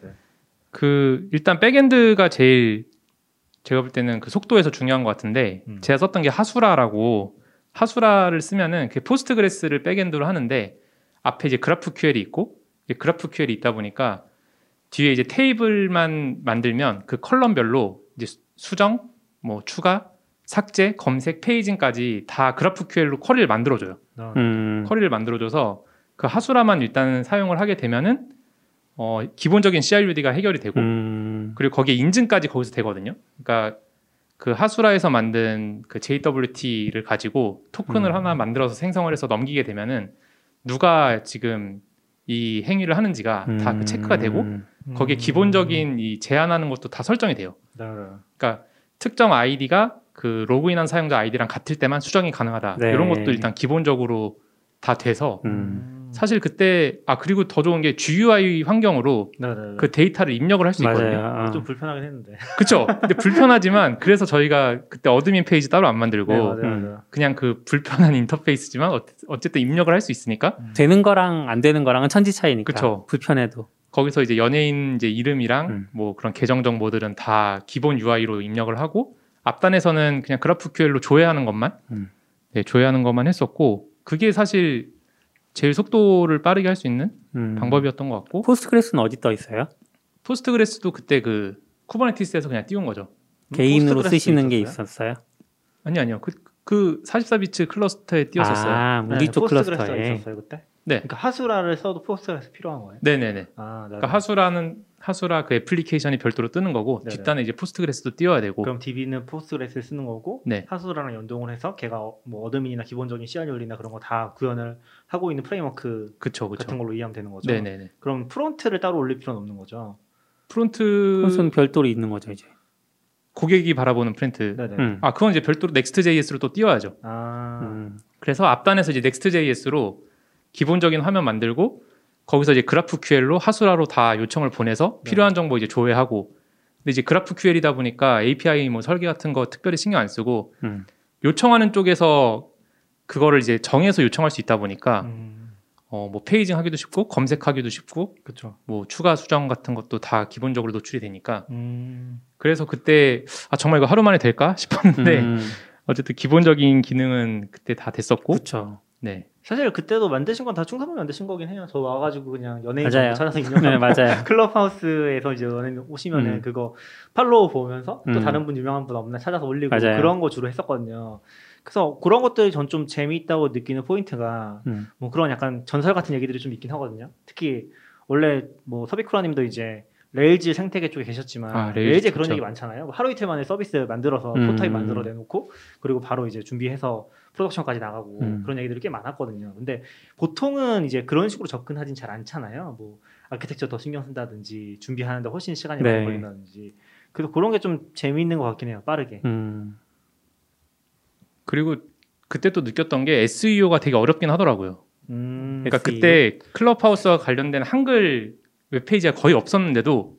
그 일단 백엔드가 제일 제가 볼 때는 그 속도에서 중요한 것 같은데 제가 썼던 게 하수라라고. 하수라를 쓰면은 그 포스트그레스를 백엔드로 하는데 앞에 이제 그래프QL이 있고 그래프QL이 있다 보니까 뒤에 이제 테이블만 만들면 그 컬럼별로 이제 수정, 뭐 추가, 삭제, 검색, 페이징까지 다 그래프QL로 쿼리를 만들어줘요. 쿼리를 만들어줘서 그 하수라만 일단 사용을 하게 되면은 기본적인 CRUD가 해결이 되고 그리고 거기에 인증까지 거기서 되거든요. 그러니까 그 하수라에서 만든 그 JWT를 가지고 토큰을 하나 만들어서 생성을 해서 넘기게 되면은 누가 지금 이 행위를 하는지가 다 그 체크가 되고 거기에 기본적인 이 제한하는 것도 다 설정이 돼요. 그러니까 특정 아이디가 그 로그인한 사용자 아이디랑 같을 때만 수정이 가능하다. 이런 것도 일단 기본적으로 다 돼서 사실 그때 그리고 더 좋은 게 GUI 환경으로 그 데이터를 입력을 할 수 있거든요. 좀 불편하긴 했는데. 그렇죠. 근데 불편하지만 그래서 저희가 그때 어드민 페이지 따로 안 만들고 그냥 그 불편한 인터페이스지만 어쨌든 입력을 할 수 있으니까 되는 거랑 안 되는 거랑은 천지 차이니까. 그렇죠. 불편해도. 거기서 이제 연예인 이제 이름이랑 뭐 그런 계정 정보들은 다 기본 UI로 입력을 하고 앞단에서는 그냥 GraphQL로 조회하는 것만 조회하는 것만 했었고 그게 사실 제일 속도를 빠르게 할 수 있는 방법이었던 것 같고. 포스트그레스는 어디 떠 있어요? 포스트그레스도 그때 그 쿠버네티스에서 그냥 띄운 거죠. 개인으로 쓰시는 게 있었어요? 아니요. 그 44비츠 클러스터에 띄웠었어요. 아, 우리 쪽 클러스터에 있었어요 그때. 네. 그러니까 하수라를 써도 포스트그레스 필요한 거예요. 네네네. 아, 그러니까 하수라 그 애플리케이션이 별도로 뜨는 거고 네네. 뒷단에 이제 포스트그레스도 띄워야 되고. 그럼 DB는 포스트그레스를 쓰는 거고 네. 하수라랑 연동을 해서 걔가 뭐 어드민이나 기본적인 시아리얼이나 그런 거 다 구현을 하고 있는 프레임워크 그쵸. 같은 걸로 이해하면 되는 거죠. 네네네. 그럼 프론트를 따로 올릴 필요는 없는 거죠. 프론트는 별도로 있는 거죠 이제. 고객이 바라보는 프린트. 아 그건 이제 별도로 Next.js로 또 띄워야죠. 아. 그래서 앞단에서 이제 Next.js로 기본적인 화면 만들고 거기서 이제 GraphQL로 하수라로 다 요청을 보내서 필요한 정보 이제 조회하고. 근데 이제 GraphQL이다 보니까 API 뭐 설계 같은 거 특별히 신경 안 쓰고 요청하는 쪽에서 그거를 이제 정해서 요청할 수 있다 보니까 뭐 페이징 하기도 쉽고 검색하기도 쉽고. 그렇죠. 뭐 추가 수정 같은 것도 다 기본적으로 노출이 되니까. 그래서 그때 아 정말 이거 하루 만에 될까 싶었는데 어쨌든 기본적인 기능은 그때 다 됐었고. 그렇죠. 네. 사실 그때도 만드신 건 다 충성으로 만드신 거긴 해요. 저 와가지고 그냥 연예인 찾아서 인연하고 네, 맞아요. 클럽하우스에서 이제 연예인 오시면은 그거 팔로우 보면서 또 다른 분 유명한 분 없나 찾아서 올리고 맞아요. 그런 거 주로 했었거든요. 그래서 그런 것들이 전 좀 재미있다고 느끼는 포인트가 뭐 그런 약간 전설 같은 얘기들이 좀 있긴 하거든요. 특히 원래 뭐 서비쿠라님도 이제 레일즈 생태계 쪽에 계셨지만 레일즈에 그런 얘기 많잖아요. 뭐 하루 이틀 만에 서비스 만들어서 포탑이 만들어 내놓고 그리고 바로 이제 준비해서 프로덕션까지 나가고 그런 얘기들이 꽤 많았거든요. 근데 보통은 이제 그런 식으로 접근하진 잘 않잖아요. 뭐 아키텍처 더 신경 쓴다든지 준비하는데 훨씬 시간이 많이 걸린다든지. 그래서 그런 게 좀 재미있는 것 같긴 해요. 빠르게. 그리고 그때 또 느꼈던 게 SEO가 되게 어렵긴 하더라고요. 그러니까 SEO? 그때 클럽하우스와 관련된 한글 웹페이지가 거의 없었는데도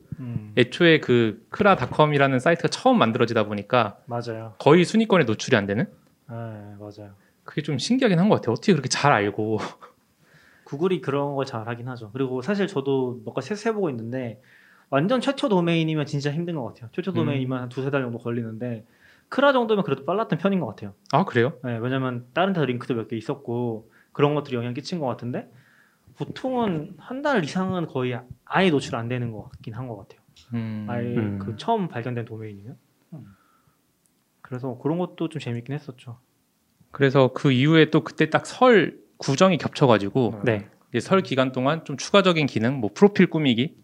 애초에 그 크라닷컴이라는 사이트가 처음 만들어지다 보니까 맞아요. 거의 순위권에 노출이 안 되는? 아, 맞아요. 그게 좀 신기하긴 한 것 같아요. 어떻게 그렇게 잘 알고. 구글이 그런 걸 잘 하긴 하죠. 그리고 사실 저도 몇 가지 세세해보고 있는데 완전 최초 도메인이면 진짜 힘든 것 같아요. 최초 도메인이면 한 두세 달 정도 걸리는데 크라 정도면 그래도 빨랐던 편인 것 같아요. 아, 그래요? 네, 왜냐면 다른 데 링크도 몇 개 있었고 그런 것들이 영향 끼친 것 같은데 보통은 한 달 이상은 거의 아예 노출 안 되는 것 같긴 한 것 같아요. 아예 그 처음 발견된 도메인이면. 그래서 그런 것도 좀 재밌긴 했었죠. 그래서 그 이후에 또 그때 딱 설 구정이 겹쳐가지고 네. 이제 설 기간 동안 좀 추가적인 기능, 뭐 프로필 꾸미기,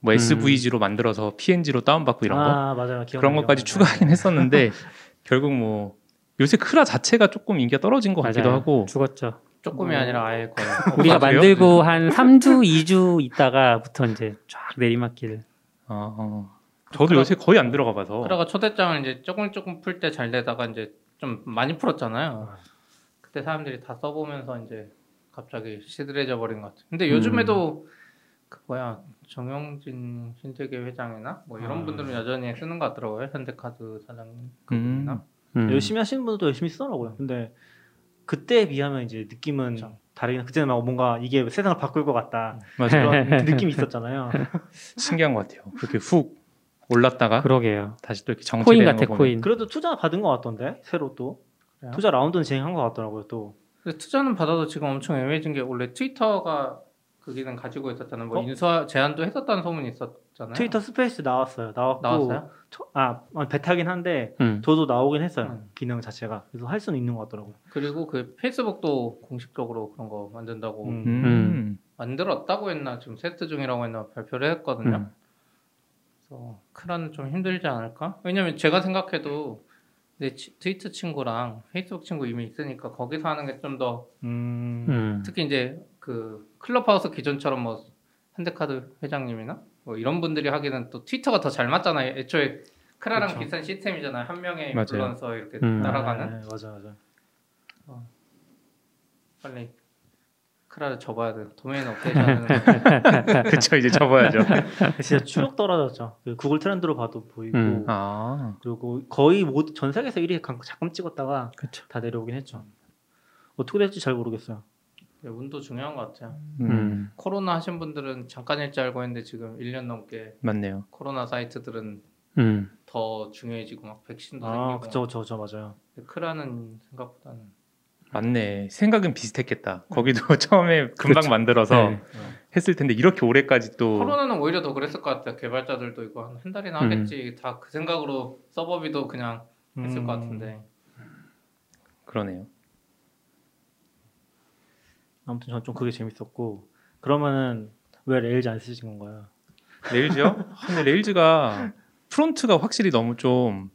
뭐 SVG로 만들어서 PNG로 다운받고 이런 거 맞아요. 그런 것까지 추가하긴 했었는데 결국 뭐 요새 크라 자체가 조금 인기가 떨어진 것 같기도 하고 죽었죠. 조금이 아니라 아예 거의 우리가 만들고 한 3주, 2주 있다가부터 이제 쫙 내리막길. 저도 요새 거의 안 들어가 봐서. 크라가 초대장을 이제 조금 풀 때 잘 되다가 이제 좀 많이 풀었잖아요. 그때 사람들이 다 써보면서 이제 갑자기 시들해져 버린 것 같아요. 근데 요즘에도 그 정영진 신세계 회장이나 뭐 이런 분들은 여전히 쓰는 것 같더라고요. 현대카드 사장님 그분이나 열심히 하시는 분들도 열심히 쓰더라고요. 근데 그때에 비하면 이제 느낌은 다르긴. 그때는 막 뭔가 이게 세상을 바꿀 것 같다 그런 느낌이 있었잖아요. 신기한 것 같아요. 그렇게 훅 올랐다가 그러게요. 다시 또 이렇게 정체되는 거 보면. 코인. 그래도 투자 받은 것 같던데 새로 또 그래요? 투자 라운드는 진행한 것 같더라고요 또. 근데 투자는 받아도 지금 엄청 애매해진 게 원래 트위터가 그 기능 가지고 있었잖아요. 뭐 인수화 제한도 했었다는 소문이 있었잖아요. 트위터 스페이스 나왔어요? 베타긴 한데 저도 나오긴 했어요. 기능 자체가. 그래서 할 수는 있는 것 같더라고요. 그리고 그 페이스북도 공식적으로 그런 거 만든다고 만들었다고 했나 지금 세트 중이라고 했나 발표를 했거든요. 크라는 좀 힘들지 않을까? 왜냐면 제가 생각해도 내 트위터 친구랑 페이스북 친구 이미 있으니까 거기서 하는 게 좀 더 특히 이제 그 클럽하우스 기존처럼 뭐 현대카드 회장님이나 뭐 이런 분들이 하기는 또 트위터가 더 잘 맞잖아요. 애초에 크라랑 비슷한 시스템이잖아요. 한 명의 인플루언서 이렇게 따라가는. 네, 맞아. 빨리 크라를 접어야 돼요. 도메인 업데이트하는 그쵸 이제 접어야죠. 진짜 쭉 떨어졌죠. 그 구글 트렌드로 봐도 보이고 그리고 거의 전 세계에서 1위 잠깐 찍었다가 다 내려오긴 했죠. 어떻게 될지 잘 모르겠어요. 네, 운도 중요한 것 같아요. 코로나 하신 분들은 잠깐일 줄 알고 했는데 지금 1년 넘게 맞네요. 코로나 사이트들은 더 중요해지고 막 백신도 생기고 그쵸 맞아요. 크라는 생각보다는 맞네. 생각은 비슷했겠다. 거기도 처음에 금방 만들어서 했을 텐데 이렇게 오래까지 또 코로나는 오히려 더 그랬을 것 같아요. 개발자들도 이거 한 달이나 하겠지 다 그 생각으로 서버비도 그냥 했을 것 같은데 그러네요. 아무튼 전 좀 그게 재밌었고. 그러면은 왜 레일즈 안 쓰신 건가요? 레일즈요? 근데 레일즈가 프론트가 확실히 너무 좀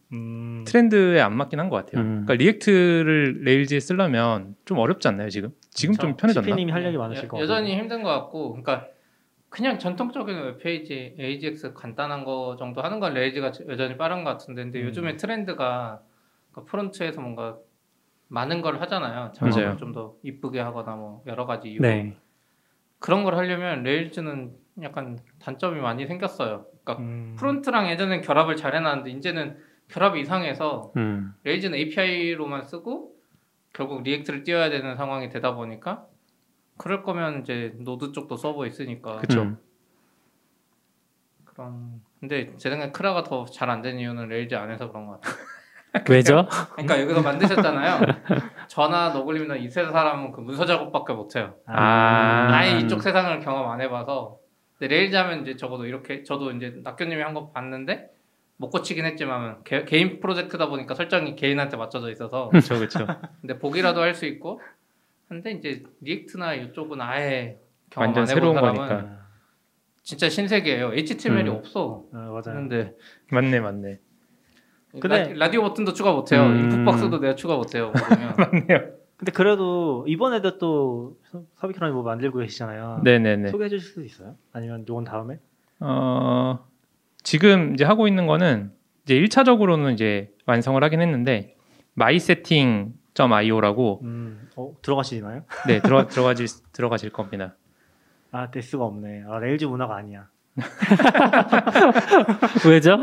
트렌드에 안 맞긴 한 것 같아요. 그러니까 리액트를 레일즈에 쓰려면 좀 어렵지 않나요 지금? 지금 좀 편해졌나? TP님이 할 얘기 많으실 것 같아요. 여전히 힘든 것 같고, 그러니까 그냥 전통적인 웹페이지 AJX 간단한 거 정도 하는 건 레일즈가 여전히 빠른 것 같은데, 근데 요즘에 트렌드가 그러니까 프론트에서 뭔가 많은 걸 하잖아요. 작업을 좀 더 이쁘게 하거나 뭐 여러 가지 이유로. 네. 그런 걸 하려면 레일즈는 약간 단점이 많이 생겼어요. 그러니까 프론트랑 예전엔 결합을 잘 해놨는데 이제는 결합이 이상해서 레일즈는 API로만 쓰고 결국 리액트를 띄워야 되는 상황이 되다 보니까, 그럴 거면 이제 노드 쪽도 서버 있으니까. 그쵸. 그런. 근데 제 생각에 크라가 더 잘 안 되는 이유는 레일즈 안 해서 그런 것 같아요. 왜죠? 그러니까 여기서 만드셨잖아요. 저나 너굴림이나 이 세 사람은 그 문서 작업밖에 못해요. 아예 이쪽 세상을 경험 안 해봐서. 근데 레일즈 하면 이제 적어도 이렇게, 저도 이제 낙교님이 한 거 봤는데 못 고치긴 했지만 개인 프로젝트다 보니까 설정이 개인한테 맞춰져 있어서. 그렇죠, 그렇죠. 근데 보기라도 할 수 있고. 근데 이제 리액트나 이쪽은 아예 경험 안 해본 새로운 사람은 거니까. 진짜 신세계예요. HTML이 없어. 아, 맞아요. 근데 맞네. 근데 라디오 버튼도 추가 못해요. 인풋박스도 내가 추가 못해요. 맞네요. 근데 그래도 이번에도 또 서비스라는 뭐 만들고 계시잖아요. 네네네. 소개해 주실 수 있어요? 아니면 요건 다음에? 지금 이제 하고 있는 거는 이제 1차적으로는 이제 완성을 하긴 했는데 mysetting.io라고 들어가시나요? 네, 들어가실 겁니다. 아, 데스가 없네. 아, 레일즈 문화가 아니야. 왜죠?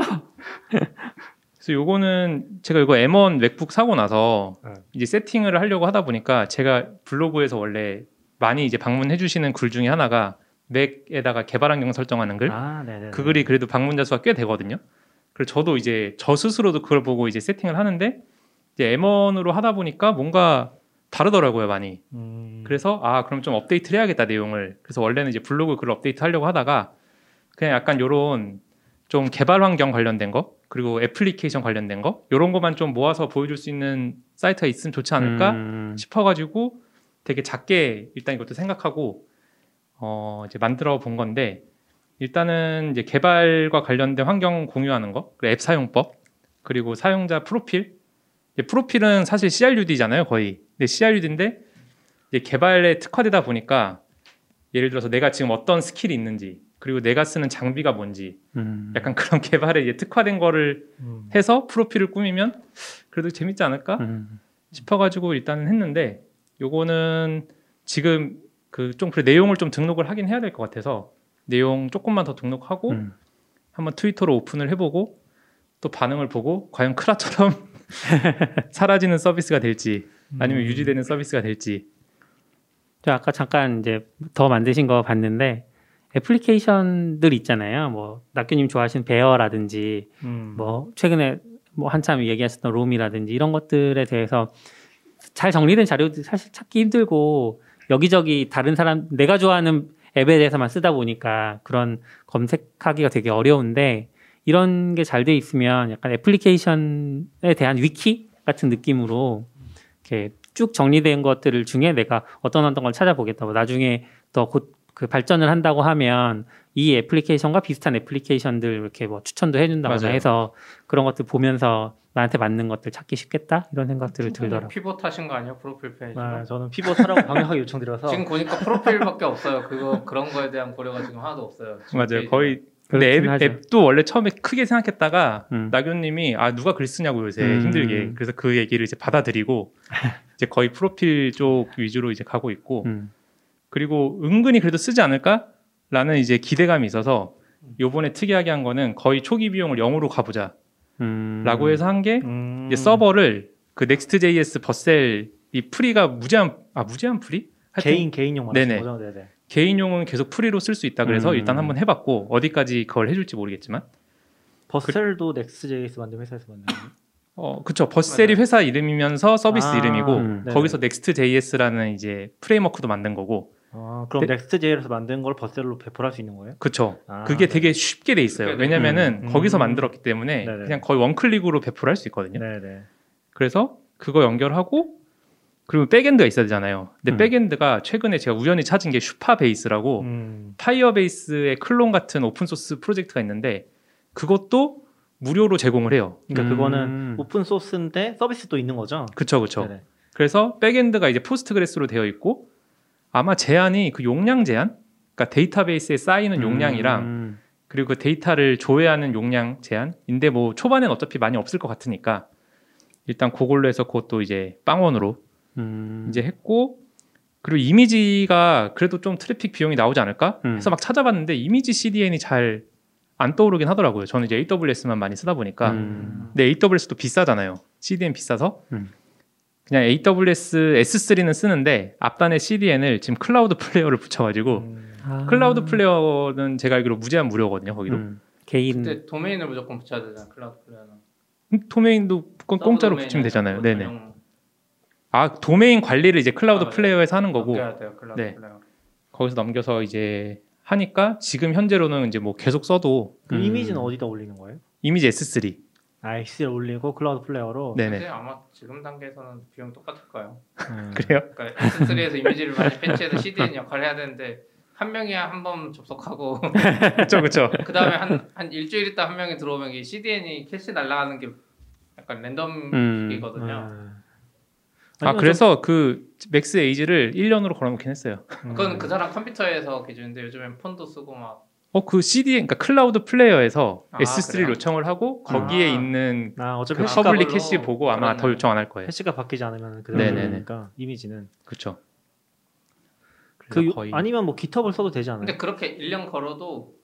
그래서 요거는 제가 이거 M1 맥북 사고 나서 이제 세팅을 하려고 하다 보니까, 제가 블로그에서 원래 많이 이제 방문해 주시는 글 중에 하나가 맥에다가 개발 환경 설정하는 글. 아, 네네. 그 글이 그래도 방문자 수가 꽤 되거든요. 그래서 저도 이제 저 스스로도 그걸 보고 이제 세팅을 하는데, 이제 M1으로 하다 보니까 뭔가 다르더라고요, 많이. 그래서 아, 그럼 좀 업데이트를 해야겠다, 내용을. 그래서 원래는 이제 블로그 글을 업데이트 하려고 하다가 그냥 약간 요런 좀 개발 환경 관련된 거, 그리고 애플리케이션 관련된 거, 이런 것만 좀 모아서 보여줄 수 있는 사이트가 있으면 좋지 않을까 싶어가지고 되게 작게 일단 이것도 생각하고 이제 만들어 본 건데, 일단은 이제 개발과 관련된 환경 공유하는 거, 그리고 앱 사용법, 그리고 사용자 프로필. 이제 프로필은 사실 CRUD잖아요, 거의. 근데 CRUD인데 이제 개발에 특화되다 보니까, 예를 들어서 내가 지금 어떤 스킬이 있는지, 그리고 내가 쓰는 장비가 뭔지, 약간 그런 개발에 이제 특화된 거를 해서 프로필을 꾸미면 그래도 재밌지 않을까 싶어가지고 일단은 했는데, 요거는 지금 그 좀 그래 내용을 좀 등록을 하긴 해야 될 것 같아서 내용 조금만 더 등록하고 한번 트위터로 오픈을 해보고 또 반응을 보고, 과연 크라처럼 사라지는 서비스가 될지 아니면 유지되는 서비스가 될지. 저 아까 잠깐 이제 더 만드신 거 봤는데, 애플리케이션들 있잖아요. 뭐 낙규님 좋아하시는 베어라든지 뭐 최근에 뭐 한참 얘기하셨던 롬이라든지 이런 것들에 대해서 잘 정리된 자료도 사실 찾기 힘들고, 여기저기 다른 사람, 내가 좋아하는 앱에 대해서만 쓰다 보니까 그런 검색하기가 되게 어려운데, 이런 게 잘 돼 있으면 약간 애플리케이션에 대한 위키 같은 느낌으로 이렇게 쭉 정리된 것들 중에 내가 어떤 걸 찾아보겠다고, 나중에 더 곧 그 발전을 한다고 하면 이 애플리케이션과 비슷한 애플리케이션들 이렇게 뭐 추천도 해준다거나 해서 그런 것들 보면서 나한테 맞는 것들 찾기 쉽겠다, 이런 생각들을 들더라고요. 피봇 하신 거 아니에요? 프로필 페이지. 아, 저는 피봇 하라고 강력하게 요청드려서 지금 보니까 프로필밖에 없어요. 그런 거에 대한 고려가 지금 하나도 없어요. 맞아요. 거의. 근데 앱도 원래 처음에 크게 생각했다가 나교님이 아, 누가 글 쓰냐고 요새 힘들게. 그래서 그 얘기를 이제 받아들이고 이제 거의 프로필 쪽 위주로 이제 가고 있고. 그리고 은근히 그래도 쓰지 않을까라는 이제 기대감이 있어서, 요번에 특이하게 한 거는 거의 초기 비용을 0으로 가보자 라고 해서 한 게, 서버를 그 Next.js 버셀 이 프리가 무제한 프리? 하여튼, 개인용 말씀하신 거죠? 네네. 개인용은 계속 프리로 쓸 수 있다 그래서 일단 한번 해봤고, 어디까지 그걸 해줄지 모르겠지만. 버셀도 Next.js 만든 회사에서 만든 거예요? 그렇죠. 버셀이 회사 이름이면서 서비스 이름이고 거기서 Next.js라는 이제 프레임워크도 만든 거고. 아, 그럼 Next.js에서 만든 걸 버셀로 배포할 수 있는 거예요? 그렇죠. 아, 그게 되게 쉽게 돼 있어요. 왜냐면은 거기서 만들었기 때문에 그냥 거의 원클릭으로 배포를 할 수 있거든요. 네네. 그래서 그거 연결하고 그리고 백엔드가 있어야 되잖아요. 근데 백엔드가 최근에 제가 우연히 찾은 게 슈파베이스라고 파이어베이스의 클론 같은 오픈소스 프로젝트가 있는데 그것도 무료로 제공을 해요. 그러니까 그거는 오픈소스인데 서비스도 있는 거죠? 그쵸, 그쵸. 네네. 그래서 백엔드가 이제 포스트그레스로 되어 있고 아마 제한이 그 용량 제한? 그러니까 데이터베이스에 쌓이는 용량이랑 그리고 그 데이터를 조회하는 용량 제한인데 뭐 초반엔 어차피 많이 없을 것 같으니까 일단 그걸로 해서 그것도 이제 빵원으로 이제 했고 그리고 이미지가 그래도 좀 트래픽 비용이 나오지 않을까? 해서 막 찾아봤는데 이미지 CDN이 잘 안 떠오르긴 하더라고요. 저는 이제 AWS만 많이 쓰다 보니까 근데 AWS도 비싸잖아요. CDN 비싸서 그냥 AWS S3는 쓰는데 앞단에 CDN을 지금 클라우드 플레이어를 붙여가지고 클라우드 플레이어는 제가 알기로 무제한 무료거든요. 거기도 개인 근데 도메인을 무조건 붙여야 되잖아요. 클라우드 플레이어는 도메인도 공짜로 붙이면 되잖아요. 네네. 아 도메인 관리를 이제 클라우드 플레이어에서 하는 거고 돼요, 네. 플레이어. 거기서 넘겨서 이제 하니까 지금 현재로는 이제 뭐 계속 써도 그 이미지는 어디다 올리는 거예요? 이미지 S3. 아, S3 올리고 클라우드 플레이어로. 네네. 아마 지금 단계에서는 비용 똑같을까요? 그래요? 그러니까 S3에서 이미지를 많이 패치해서 CDN 역할을 해야 되는데 한 명이야 한 번 접속하고. 그렇죠, 그렇죠. 그 다음에 한 일주일 있다 한 명이 들어오면 이 CDN이 캐시 날아가는 게 약간 랜덤이거든요. 아 그래서 그 맥스 에이지를 1년으로 걸어놓긴 했어요. 그건 그 사람 컴퓨터에서 기준인데 요즘엔 폰도 쓰고 막. 그 CDN 그러니까 클라우드 플레이어에서 S3 그래요? 요청을 하고 거기에 있는 어차피 그 퍼블릭 캐시 보고 아마 더 요청 안 할 거예요. 캐시가 바뀌지 않으면 그러니까 이미지는. 그렇죠. 아니면 뭐 깃허브를 써도 되지 않아요? 근데 그렇게 1년 걸어도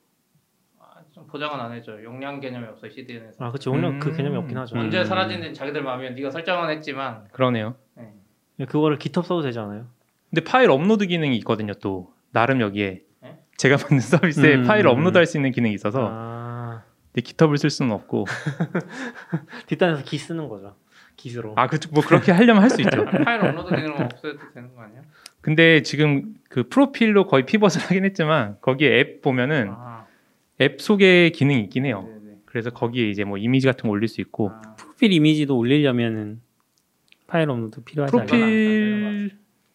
좀 보장은 안 해줘요. 용량 개념이 없어요. CDN에서. 아 그렇죠. 용량 그 개념이 없긴 하죠. 언제 사라지는지 자기들 마음이야. 네가 설정은 했지만. 그러네요. 네. 그거를 깃허브 써도 되지 않아요? 근데 파일 업로드 기능이 있거든요. 또 나름 여기에. 제가 받는 서비스에 파일을 업로드할 수 있는 기능이 있어서 근데 깃허브를 쓸 수는 없고 뒷단에서 기 쓰는 거죠. 기스로. 뭐 그렇게 하려면 할 수 있죠. 파일 업로드 기능은 없어도 되는 거 아니야? 근데 지금 그 프로필로 거의 피벗을 하긴 했지만 거기에 앱 보면은 앱 소개 기능이 있긴 해요. 네네. 그래서 거기에 이제 뭐 이미지 같은 거 올릴 수 있고 프로필 이미지도 올리려면은 파일 업로드 필요하지 않나요?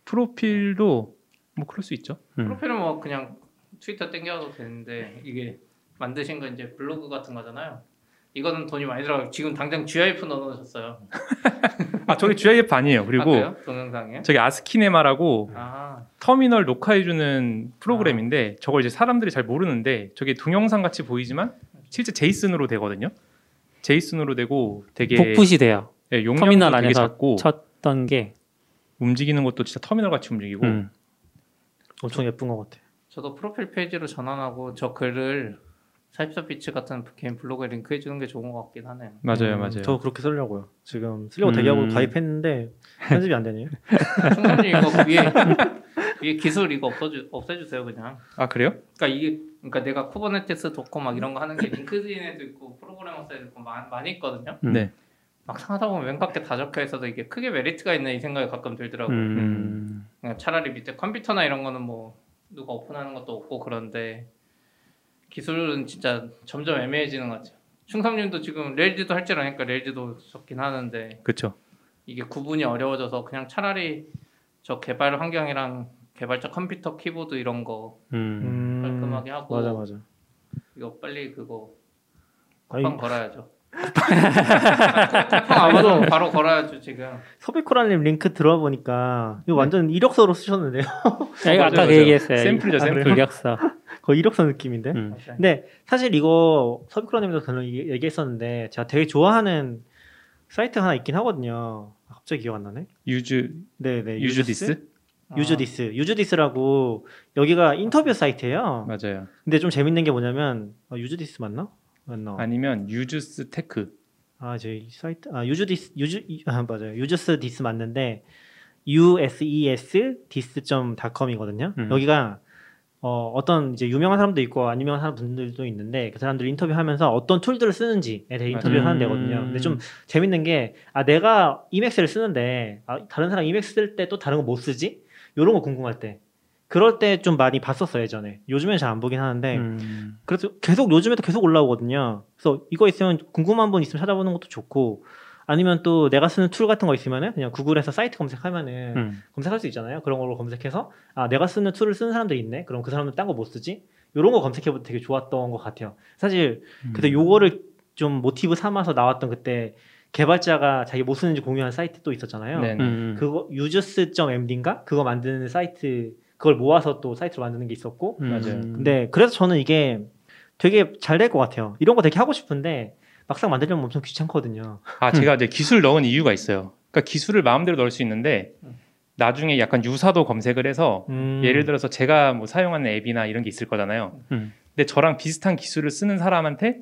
프로필도 뭐 그럴 수 있죠. 프로필은 뭐 그냥 트위터 땡겨도 되는데 이게 만드신 거 이제 블로그 같은 거잖아요. 이거는 돈이 많이 들어가요. 지금 당장 GIF 넣어놓으셨어요. 저게 GIF 아니에요. 그리고 동영상이에요? 저게 아스키네마라고 터미널 녹화해주는 프로그램인데 저걸 이제 사람들이 잘 모르는데 저게 동영상 같이 보이지만 실제 제이슨으로 되거든요. 제이슨으로 되고 되게 복붙이 돼요. 네, 터미널 안에서 작고 쳤던 게 움직이는 것도 진짜 터미널 같이 움직이고 엄청 예쁜 것 같아요. 저도 프로필 페이지로 전환하고 저 글을 44비츠 같은 개인 블로그에 링크해주는 게 좋은 것 같긴 하네요. 맞아요, 맞아요. 저 그렇게 쓰려고요. 지금 쓰려고 대기하고 가입했는데 편집이 안 되네요. 충분히 이거 위에 기술 이거 없애주세요 그냥. 아 그래요? 그러니까 그러니까 내가 쿠버네티스 도커 막 이런 거 하는 게 링크드인에도 있고 프로그래머 사이트도 있고 많이 있거든요. 네. 막상 하다 보면 웬갑게 다 적혀 있어서 이게 크게 메리트가 있나 이 생각이 가끔 들더라고요. 그냥 차라리 밑에 컴퓨터나 이런 거는 뭐 누가 오픈하는 것도 없고 그런데 기술은 진짜 점점 애매해지는 것 같아요. 충삼님도 지금 레일즈도 할 줄 아니까 레일즈도 적긴 하는데 그쵸. 이게 구분이 어려워져서 그냥 차라리 저 개발 환경이랑 개발자 컴퓨터 키보드 이런 거 깔끔하게 하고 맞아. 이거 빨리 그거 쿠팡 걸어야죠. 쿠팡 아마도 바로 걸어야죠 지금. 서비코라님 링크 들어보니까 이거 완전 이력서로 쓰셨는데요. 아까 그 얘기했어요. 샘플. 이력서. 거의 이력서 느낌인데. 근데 사실 이거 서비코라님도 저는 얘기했었는데 제가 되게 좋아하는 사이트 하나 있긴 하거든요. 갑자기 기억 안 나네. 유즈디스? 유즈디스라고 여기가 인터뷰 사이트예요. 맞아요. 근데 좀 재밌는 게 뭐냐면 유즈디스 맞나? 아니면 Uses.tech. 저희 사이트 맞아요. Uses.dis 맞는데 uses.dis.com이거든요. 여기가 어떤 이제 유명한 사람도 있고 안 유명한 분들도 있는데 그 사람들 인터뷰하면서 어떤 툴들을 쓰는지에 대해 인터뷰를 하는 데거든요. 근데 좀 재밌는 게 내가 이맥스를 쓰는데 다른 사람 이맥스 쓸 때 또 다른 거 못 쓰지? 이런 거 궁금할 때. 그럴 때 좀 많이 봤었어요 예전에. 요즘엔 잘 안 보긴 하는데 그래서 계속 요즘에도 계속 올라오거든요. 그래서 이거 있으면 궁금한 분 있으면 찾아보는 것도 좋고 아니면 또 내가 쓰는 툴 같은 거 있으면은 그냥 구글에서 사이트 검색하면은 검색할 수 있잖아요. 그런 걸로 검색해서 아 내가 쓰는 툴을 쓰는 사람들이 있네. 그럼 그 사람들 딴 거 못 쓰지? 이런 거 검색해보면 되게 좋았던 것 같아요. 사실 그때 요거를 좀 모티브 삼아서 나왔던 그때 개발자가 자기 뭐 쓰는지 공유한 사이트 또 있었잖아요. 그거 Uses.md인가 그거 만드는 사이트 그걸 모아서 또 사이트로 만드는 게 있었고. 맞아요. 근데 그래서 저는 이게 되게 잘 될 것 같아요. 이런 거 되게 하고 싶은데 막상 만들려면 엄청 귀찮거든요. 아 제가 이제 기술 넣은 이유가 있어요. 그러니까 기술을 마음대로 넣을 수 있는데 나중에 약간 유사도 검색을 해서 예를 들어서 제가 뭐 사용하는 앱이나 이런 게 있을 거잖아요. 근데 저랑 비슷한 기술을 쓰는 사람한테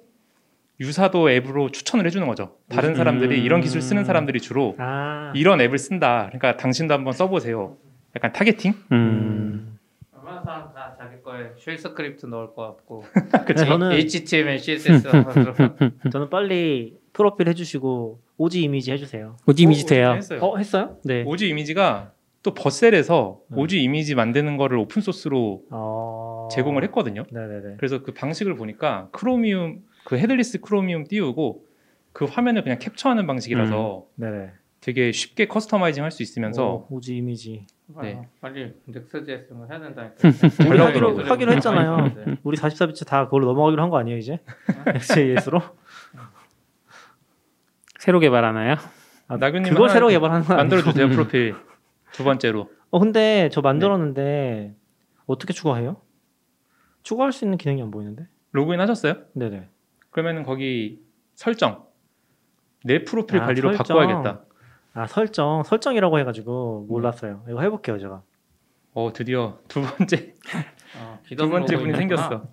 유사도 앱으로 추천을 해주는 거죠. 다른 사람들이 이런 기술 쓰는 사람들이 주로 아. 이런 앱을 쓴다. 그러니까 당신도 한번 써보세요. 약간 타겟팅? 얼마나 사람 다 자기 거에 쉘 스크립트 넣을 것 같고 저는 HTML, CSS 저는 빨리 프로필 해주시고 오지 이미지 해주세요. 오지 이미지 돼요? 했어요. 어? 했어요? 네. 오지 이미지가 또 버셀에서 오지 이미지 만드는 거를 오픈소스로 제공을 했거든요. 네네네. 그래서 그 방식을 보니까 크로미움 그 헤드리스 크로미움 띄우고 그 화면을 그냥 캡처하는 방식이라서 네네. 되게 쉽게 커스터마이징 할 수 있으면서 오지 이미지 네. 빨리 넥스트JS를 해야 된다니까 잘 나오더라고요. 하기로 했잖아요. 우리 44비츠 다 그걸로 넘어가기로 한 거 아니에요 이제? 넥스트JS로? 새로 개발하나요? 아, 나균님 그걸 새로 개발하는 거 만들어주세요. 프로필 두 번째로 근데 저 만들었는데 네. 어떻게 추가해요? 추가할 수 있는 기능이 안 보이는데 로그인 하셨어요? 네네. 그러면은 거기 설정 내 프로필 관리로 설정. 바꿔야겠다. 아 설정이라고 해가지고 몰랐어요. 이거 해볼게요 제가. 드디어 두 번째 두 번째 분이 생겼어.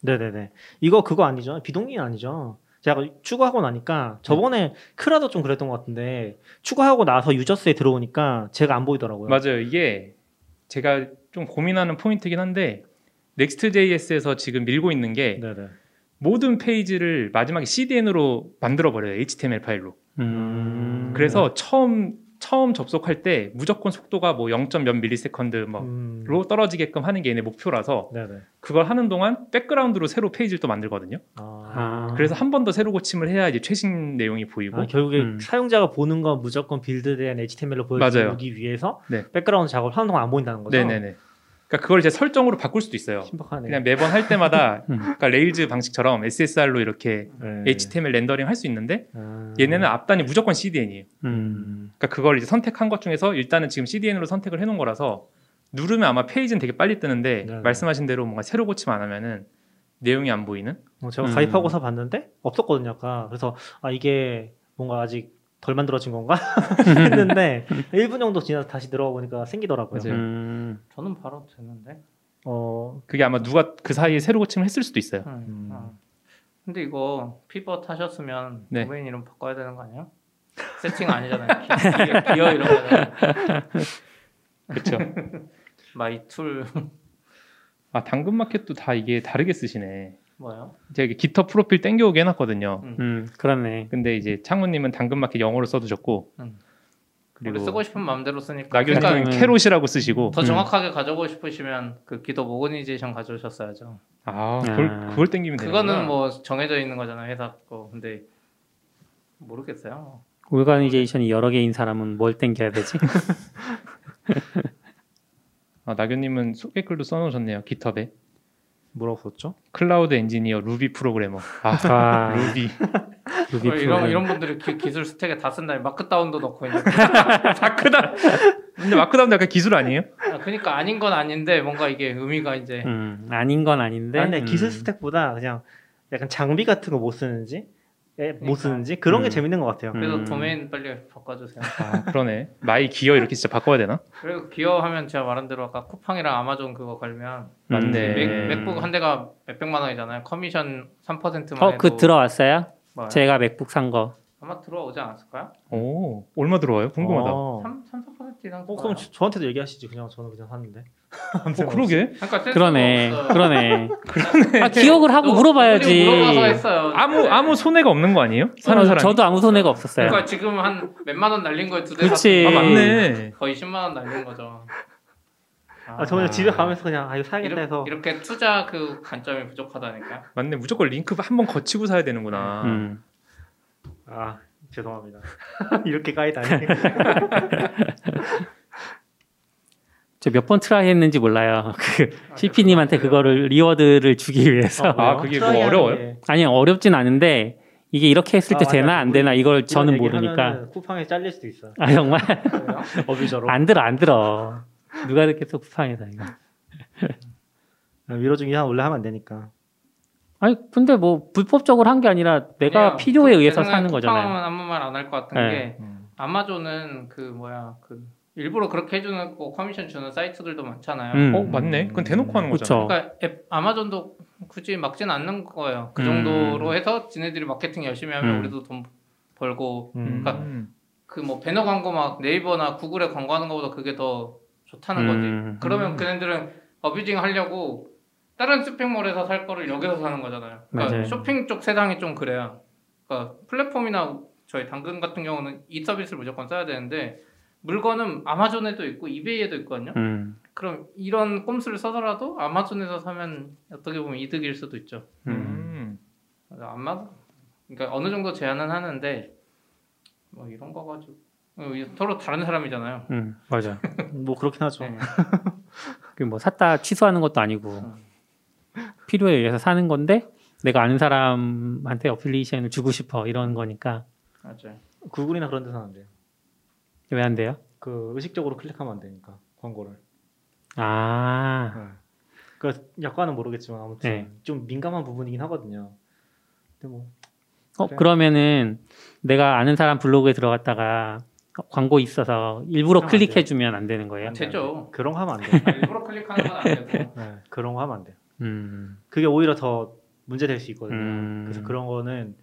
네네네. 이거 그거 아니죠? 비동기인 아니죠? 제가 추가하고 나니까 저번에 크라도 좀 그랬던 것 같은데 추가하고 나서 유저스에 들어오니까 제가 안 보이더라고요. 맞아요. 이게 제가 좀 고민하는 포인트긴 한데 넥스트JS에서 지금 밀고 있는 게 네네. 모든 페이지를 마지막에 CDN으로 만들어버려요. HTML 파일로. 그래서 처음 접속할 때 무조건 속도가 뭐 0.몇 밀리세컨드 뭐 로 떨어지게끔 하는 게 얘네 목표라서 네네. 그걸 하는 동안 백그라운드로 새로 페이지를 또 만들거든요. 그래서 한 번 더 새로 고침을 해야 이제 최신 내용이 보이고 결국에 사용자가 보는 건 무조건 빌드된 HTML로 보여주기 위해서 네. 백그라운드 작업을 하는 동안 안 보인다는 거죠? 네네네. 그러니까 그걸 이제 설정으로 바꿀 수도 있어요. 신박하네. 그냥 매번 할 때마다 그러니까 레일즈 방식처럼 SSR로 이렇게 HTML 렌더링 할 수 있는데 얘네는 앞단이 무조건 CDN이에요. 그러니까 그걸 이제 선택한 것 중에서 일단은 지금 CDN으로 선택을 해놓은 거라서 누르면 아마 페이지는 되게 빨리 뜨는데 네네. 말씀하신 대로 뭔가 새로 고침 안 하면은 내용이 안 보이는? 제가 가입하고서 봤는데 없었거든요. 아까. 그래서 아 이게 뭔가 아직 덜 만들어진 건가? 했는데 1분 정도 지나서 다시 들어가 보니까 생기더라고요. 저는 바로 됐는데 그게 아마 누가 그 사이에 새로 고침을 했을 수도 있어요. 근데 이거 피벗 하셨으면 네. 도메인 이름 바꿔야 되는 거 아니에요? 세팅 아니잖아요. 기어 이런 거잖아요. 그쵸. 마이 툴. 아 당근마켓도 다 이게 다르게 쓰시네. 뭐요? 제가 깃허브 프로필 땡겨오게 해놨거든요. 그러네. 근데 이제 창훈님은 당근마켓 영어로 써두셨고, 그리고 쓰고 싶은 마음대로 쓰니까. 나균님은 캐롯이라고 쓰시고. 더 정확하게 가져오고 싶으시면 그 깃허브 오거니제이션 가져오셨어야죠. 그걸 땡기면 되는 거야. 그거는 뭐 정해져 있는 거잖아요, 회사 거. 근데 모르겠어요. 오거니제이션이 여러 개인 사람은 뭘 땡겨야 되지? 아 나균님은 소개글도 써놓으셨네요, 깃허브에. 뭐라고 썼죠? 클라우드 엔지니어, 루비 프로그래머. 루비. 루비 프로그래머. 이런 분들이 기술 스택에 다 쓴다니 마크다운도 넣고 있는. 마크다운. 근데 마크다운도 약간 기술 아니에요? 그러니까 아닌 건 아닌데 뭔가 이게 의미가 이제. 아닌 건 아닌데. 근데 기술 스택보다 그냥 약간 장비 같은 거 못 쓰는지, 그러니까. 못 쓰는지 그런 게 재밌는 것 같아요. 그래서 도메인 빨리 바꿔주세요. 그러네. 마이 기어 이렇게 진짜 바꿔야 되나? 그리고 기어 하면 제가 말한 대로 아까 쿠팡이랑 아마존 그거 걸면 맞네. 맥북 한 대가 몇백만 원이잖아요. 커미션 3%만 해도. 그 들어왔어요? 뭐요? 제가 맥북 산 거. 아마 들어오지 않았을까요? 오, 얼마 들어와요? 궁금하다. 3% 이상. 그럼 저한테도 얘기하시지. 저는 그냥 샀는데. 그러게. 그러네. 기억을 하고 물어봐야지. 물어봐서 했어요. 아무 손해가 없는 거 아니에요? 사는 사람. 저도 아무 손해가 없었어요. 그러니까 지금 한 몇만 원 날린 거에 두 대 샀어요. 맞네. 거의 10만 원 날린 거죠. 저 그냥 집에 가면서 그냥 이거 사야겠다 해서 이렇게 투자 그 관점이 부족하다니까. 맞네. 무조건 링크 한번 거치고 사야 되는구나. 죄송합니다. 이렇게 까이다니. 저 몇 번 트라이 했는지 몰라요. CP님한테 그거를 리워드를 주기 위해서. 그게 뭐 어려워요? 게. 아니, 어렵진 않은데 이게 이렇게 했을 때 되나 안 되나 이걸 저는 모르니까. 쿠팡에 잘릴 수도 있어요. 아, 정말? 어뷰저로. 안 들어. 누가 듣겠어, 쿠팡에서 이거. 위로 중이야 원래 하면 안 되니까. 아니 근데 뭐 불법적으로 한 게 아니라 내가 필요에 의해서 사는 거잖아요. 쿠팡은 아무 말 안 할 것 같은 게 아마존은 일부러 그렇게 해주는 거 커미션 주는 사이트들도 많잖아요. 맞네. 그건 대놓고 하는 거잖아요. 그러니까 아마존도 굳이 막진 않는 거예요. 그 정도로 해서 지네들이 마케팅 열심히 하면 우리도 돈 벌고. 그러니까 그 뭐 배너 광고 막 네이버나 구글에 광고하는 것보다 그게 더 좋다는 거지. 그러면 그네들은 어뷰징 하려고 다른 쇼핑몰에서 살 거를 여기서 사는 거잖아요. 그러니까 맞아요. 쇼핑 쪽 세상이 좀 그래요. 그러니까 플랫폼이나 저희 당근 같은 경우는 이 서비스를 무조건 써야 되는데 물건은 아마존에도 있고 이베이에도 있거든요. 그럼 이런 꼼수를 써더라도 아마존에서 사면 어떻게 보면 이득일 수도 있죠. 그러니까 어느 정도 제한은 하는데 뭐 이런 거 가지고 서로 다른 사람이잖아요. 맞아. 뭐 그렇긴 하죠. 네. 뭐 샀다 취소하는 것도 아니고 필요에 의해서 사는 건데 내가 아는 사람한테 어플리케이션을 주고 싶어 이런 거니까. 맞아요. 구글이나 그런 데서는 안 돼요. 왜 안 돼요? 그 의식적으로 클릭하면 안 되니까 광고를. 그 약관은 모르겠지만 아무튼 좀 민감한 부분이긴 하거든요. 근데 뭐. 그래. 그러면은 내가 아는 사람 블로그에 들어갔다가. 광고 있어서 일부러 클릭해주면 안 되는 거예요? 되죠. 그런 거 하면 안 돼요. 일부러 클릭하는 건 안 되고. 네, 그런 거 하면 안 돼요. 그게 오히려 더 문제될 수 있거든요. 그래서 그런 거는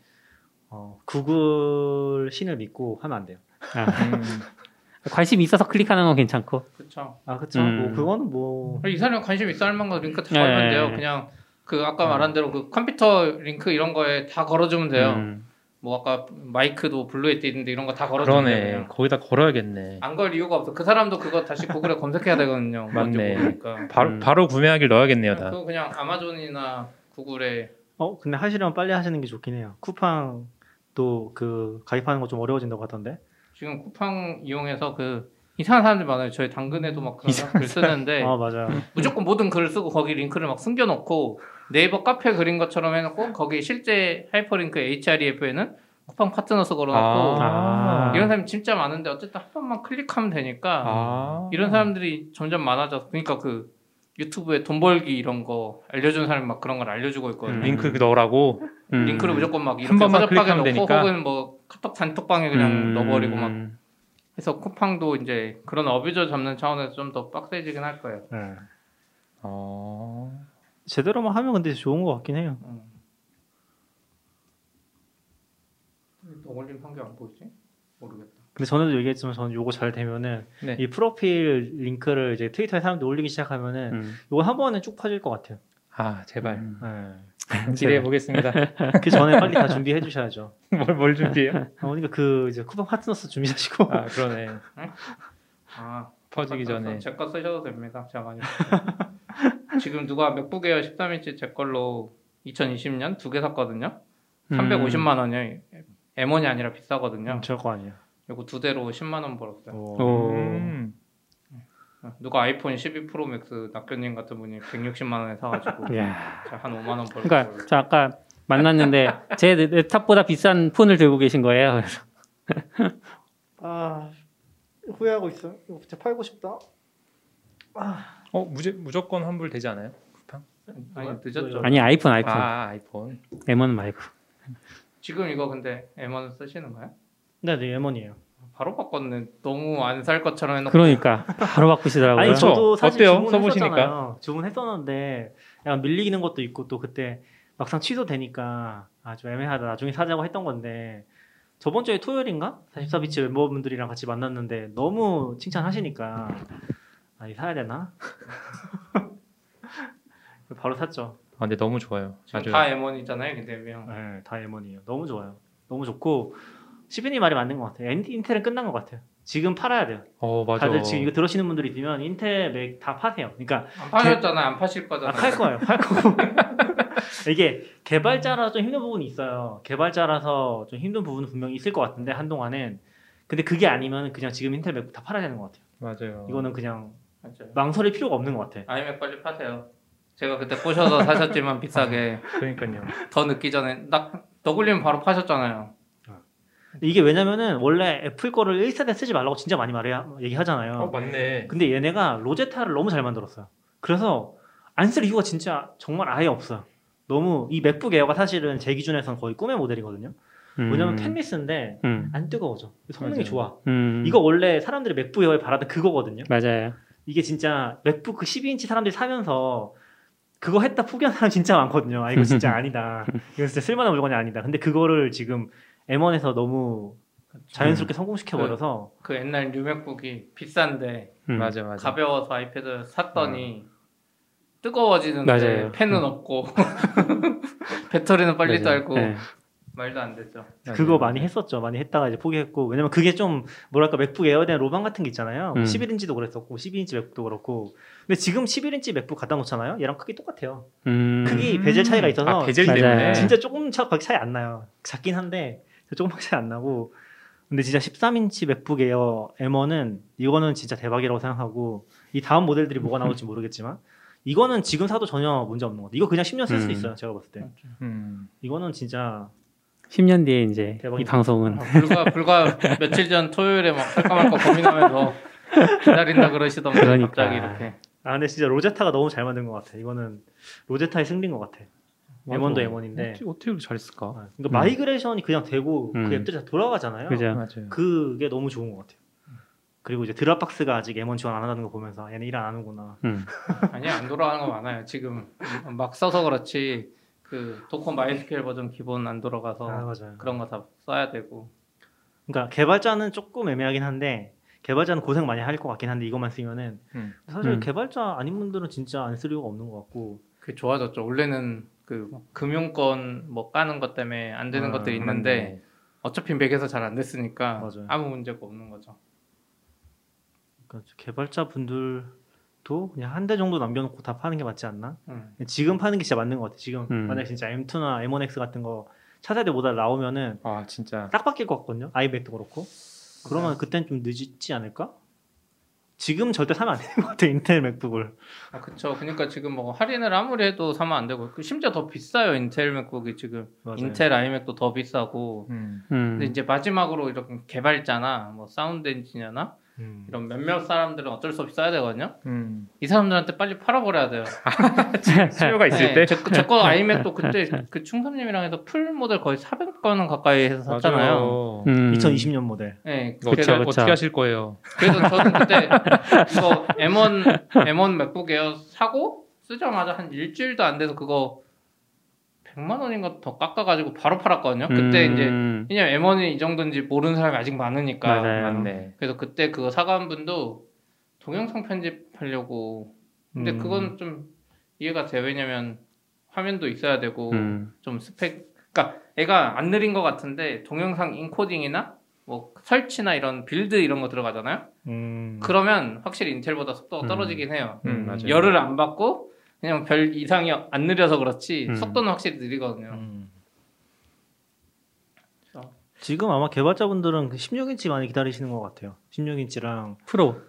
구글 신을 믿고 하면 안 돼요. 관심이 있어서 클릭하는 건 괜찮고. 그렇죠. 그렇죠. 뭐 그거는 뭐. 이 사람 관심 있어 할 만한 링크 다 걸면 돼요. 그냥 그 아까 말한 대로 그 컴퓨터 링크 이런 거에 다 걸어주면 돼요. 뭐 아까 마이크도 블루에 띄는데 이런 거 다 걸어주면 되네요. 거의 다 걸어야겠네. 안 걸 이유가 없어. 그 사람도 그거 다시 구글에 검색해야 되거든요. 맞네. 모르니까. 바로 구매하기를 넣어야겠네요. 다. 그거 그냥 아마존이나 구글에. 근데 하시려면 빨리 하시는 게 좋긴 해요. 쿠팡도 그 가입하는 거 좀 어려워진다고 하던데. 지금 쿠팡 이용해서 그 이상한 사람들 많아요. 저희 당근에도 막 그런 글 쓰는데. 맞아요. 무조건 모든 글을 쓰고 거기 링크를 막 숨겨놓고 네이버 카페 그린 것처럼 해놓고 거기 실제 하이퍼링크 HREF에는 쿠팡 파트너스 걸어놨고 이런 사람이 진짜 많은데 어쨌든 한 번만 클릭하면 되니까 이런 사람들이 점점 많아져서 그러니까 그 유튜브에 돈 벌기 이런 거 알려주는 사람이 막 그런 걸 알려주고 있거든요. 링크 넣으라고? 링크를 무조건 막 이렇게 서적방에 넣고 되니까? 혹은 뭐 카톡 단톡방에 그냥 넣어버리고 막 그래서 쿠팡도 이제 그런 어뷰저 잡는 차원에서 좀 더 빡세지긴 할 거예요. 제대로만 하면 근데 좋은 것 같긴 해요. 올림 한 개 안 보이지? 모르겠다. 근데 전에도 얘기했지만 저는 요거 잘 되면은 이 프로필 링크를 이제 트위터에 사람들 올리기 시작하면은 요거 한 번에 쭉 퍼질 것 같아요. 제발. 기대해 보겠습니다. 그 전에 빨리 다 준비해 주셔야죠. 뭘 준비해요? 그러니까 그 이제 쿠팡 파트너스 준비하시고. 그러네. 퍼지기 전에. 제 거 쓰셔도 됩니다. 제가 많이 지금 누가 맥북 에어 13인치 제 걸로 2020년 2개 샀거든요. 350만 원이요. M1이 아니라 비싸거든요. 저 거 아니에요. 이거 2대로 10만 원 벌었어요. 누가 아이폰 12 프로 맥스 낙교님 같은 분이 160만 원에 사가지고 한 5만 원 벌었어요. 그러니까 저 아까 만났는데 제 랩탑보다 비싼 폰을 들고 계신 거예요. 그래서 후회하고 있어요. 이거 진짜 팔고 싶다. 무조건 환불 되지 않아요? 쿠팡? 아니 늦었죠. 아니 아이폰. 아이폰. M1 말고. 지금 이거 근데 M1 쓰시는 거예요? 네 M1이에요. 바로 바꿨네. 너무 안 살 것처럼 해놓고. 그러니까 바로 바꾸시더라고요. 아니 저도 사실 써보시니까 주문했었는데 약간 밀리는 것도 있고 또 그때 막상 취소되니까 좀 애매하다. 나중에 사자고 했던 건데 저번 주에 토요일인가 44비츠 멤버분들이랑 같이 만났는데 너무 칭찬하시니까. 사야 되나? 바로 샀죠. 근데 너무 좋아요. 지금 다 M1이잖아요. 근데 M1. 네, 다 M1이에요. 너무 좋아요. 너무 좋고 시빈이 말이 맞는 것 같아요. 인텔은 끝난 것 같아요. 지금 팔아야 돼요. 맞아. 다들 지금 이거 들으시는 분들이 있으면 인텔 맥 다 파세요. 그러니까 안 파셨잖아요. 안 파실 거잖아요. 팔 거예요. 팔 거고 이게 개발자라서 좀 힘든 부분이 있어요. 개발자라서 좀 힘든 부분은 분명히 있을 것 같은데 한동안은. 근데 그게 아니면 그냥 지금 인텔 맥북 다 팔아야 되는 것 같아요. 맞아요. 이거는 그냥 맞아요. 망설일 필요가 없는 것 같아. 아이맥 빨리 파세요. 제가 그때 꼬셔서 사셨지만 비싸게. 그러니까요. 더 늦기 전에 너 굴리면 바로 파셨잖아요. 이게 왜냐면은 원래 애플 거를 1세대 쓰지 말라고 진짜 많이 얘기하잖아요. 맞네. 근데 얘네가 로제타를 너무 잘 만들었어요. 그래서 안 쓸 이유가 진짜 정말 아예 없어요. 너무 이 맥북 에어가 사실은 제 기준에서는 거의 꿈의 모델이거든요. 왜냐면 캔리스인데 안 뜨거워져. 성능이 맞아요. 좋아. 이거 원래 사람들이 맥북 에어에 바라던 그거거든요. 맞아요. 이게 진짜 맥북 그 12인치 사람들이 사면서 그거 했다 포기한 사람 진짜 많거든요. 아 이거 진짜 아니다. 이거 진짜 쓸만한 물건이 아니다. 근데 그거를 지금 M1에서 너무 자연스럽게 성공시켜버려서 그 옛날 뉴맥북이 비싼데 맞아. 가벼워서 아이패드 샀더니 뜨거워지는데 맞아요. 펜은 없고 배터리는 빨리 딸고 네. 말도 안 되죠. 그거 많이 했었죠. 많이 했다가 이제 포기했고 왜냐면 그게 좀 뭐랄까 맥북 에어에 대한 로망 같은 게 있잖아요. 11인치도 그랬었고 12인치 맥북도 그렇고 근데 지금 11인치 맥북 갖다 놓잖아요. 얘랑 크기 똑같아요. 크기 베젤 차이가 있어서 베젤 때문에 진짜 조금 차이 안 나요. 작긴 한데 조금밖에 차이 안 나고 근데 진짜 13인치 맥북 에어 M1은 이거는 진짜 대박이라고 생각하고 이 다음 모델들이 뭐가 나올지 모르겠지만 이거는 지금 사도 전혀 문제 없는 것 같아요. 이거 그냥 10년 쓸 수 있어요. 제가 봤을 때. 이거는 진짜 10년 뒤에 이제 대박이다. 이 방송은 불과 며칠 전 토요일에 막 할까 말까 고민하면서 기다린다 그러시던데 그러니까. 갑자기 이렇게 근데 진짜 로제타가 너무 잘 만든 것 같아. 이거는 로제타의 승리인 것 같아. 맞아. M1도 M1인데 어떻게 그렇게 잘했을까. 그러니까 마이그레이션이 그냥 되고 그 앱들이 다 돌아가잖아요. 맞아요. 그게 너무 좋은 것 같아요. 그리고 이제 드랍박스가 아직 M1 지원 안 한다는 거 보면서 얘는 일 안 하는구나. 아니 안 돌아가는 거 많아요. 지금 막 써서 그렇지 그 도커 MySQL 버전 기본 안 돌아가서 그런 거 다 써야 되고. 그러니까 개발자는 조금 애매하긴 한데 개발자는 고생 많이 할 것 같긴 한데 이것만 쓰면은 사실 개발자 아닌 분들은 진짜 안 쓸 이유가 없는 것 같고. 그게 좋아졌죠. 원래는 그 금융권 뭐 까는 것 때문에 안 되는 것들이 있는데 어차피 맥에서 잘 안 됐으니까 맞아요. 아무 문제가 없는 거죠. 그러니까 개발자 분들. 그냥 한 대 정도 남겨놓고 다 파는 게 맞지 않나? 지금 파는 게 진짜 맞는 것 같아. 지금 만약에 진짜 M2나 M1X 같은 거 차세대 모델 나오면은 진짜 딱 바뀔 것 같거든요. 아이맥도 그렇고. 그러면 그땐 좀 늦지 않을까? 지금 절대 사면 안 되는 것 같아. 인텔 맥북을. 그쵸. 그러니까 지금 뭐 할인을 아무리 해도 사면 안 되고 심지어 더 비싸요. 인텔 맥북이 지금. 맞아요. 인텔 아이맥도 더 비싸고. 근데 이제 마지막으로 이렇게 개발자나 뭐 사운드 엔지니어나 이런 몇몇 사람들은 어쩔 수 없이 써야 되거든요. 이 사람들한테 빨리 팔아버려야 돼요. 수요가 있을 때? 제 거 아이맥도 그때 그 충삼님이랑 해서 풀 모델 거의 400건 가까이 해서 샀잖아요. 2020년 모델. 네, 그쵸, 어떻게 하실 거예요? 그래서 저는 그때 이거 M1 맥북 에어 사고 쓰자마자 한 일주일도 안 돼서 그거 100만 원인가 더 깎아가지고 바로 팔았거든요. 그때 이제 왜냐면 M1이 이 정도인지 모르는 사람이 아직 많으니까. 맞네. 그래서 그때 그거 사간 분도 동영상 편집하려고. 근데 그건 좀 이해가 돼. 왜냐면 화면도 있어야 되고 좀 스펙. 그러니까 애가 안 느린 것 같은데 동영상 인코딩이나 뭐 설치나 이런 빌드 이런 거 들어가잖아요. 그러면 확실히 인텔보다 속도가 떨어지긴 해요. 맞아요. 열을 안 받고. 그냥 별 이상이 안 느려서 그렇지 속도는 확실히 느리거든요. 지금 아마 개발자분들은 16인치 많이 기다리시는 것 같아요. 16인치랑 프로.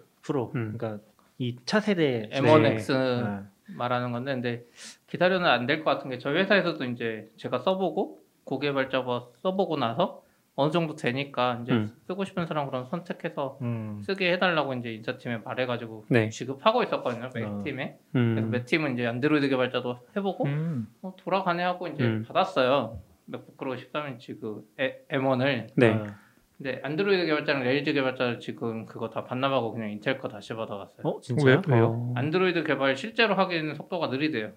그러니까 이 차세대 M1X 말하는 건데 근데 기다려는 안 될 것 같은 게 저희 회사에서도 이제 제가 써보고 고개발자가 써보고 나서 어느 정도 되니까 이제 쓰고 싶은 사람 그럼 선택해서 쓰게 해달라고 이제 인사팀에 말해가지고 지급하고 있었거든요. 매 팀에. 그래서 매 팀은 이제 안드로이드 개발자도 해보고 돌아가네 하고 이제 받았어요. 맥북 프로 13인치 그 M1을. 근데 안드로이드 개발자랑 레일즈 개발자를 지금 그거 다 반납하고 그냥 인텔 거 다시 받아갔어요. 진짜요? 왜요? 안드로이드 개발 실제로 하기에는 속도가 느리대요.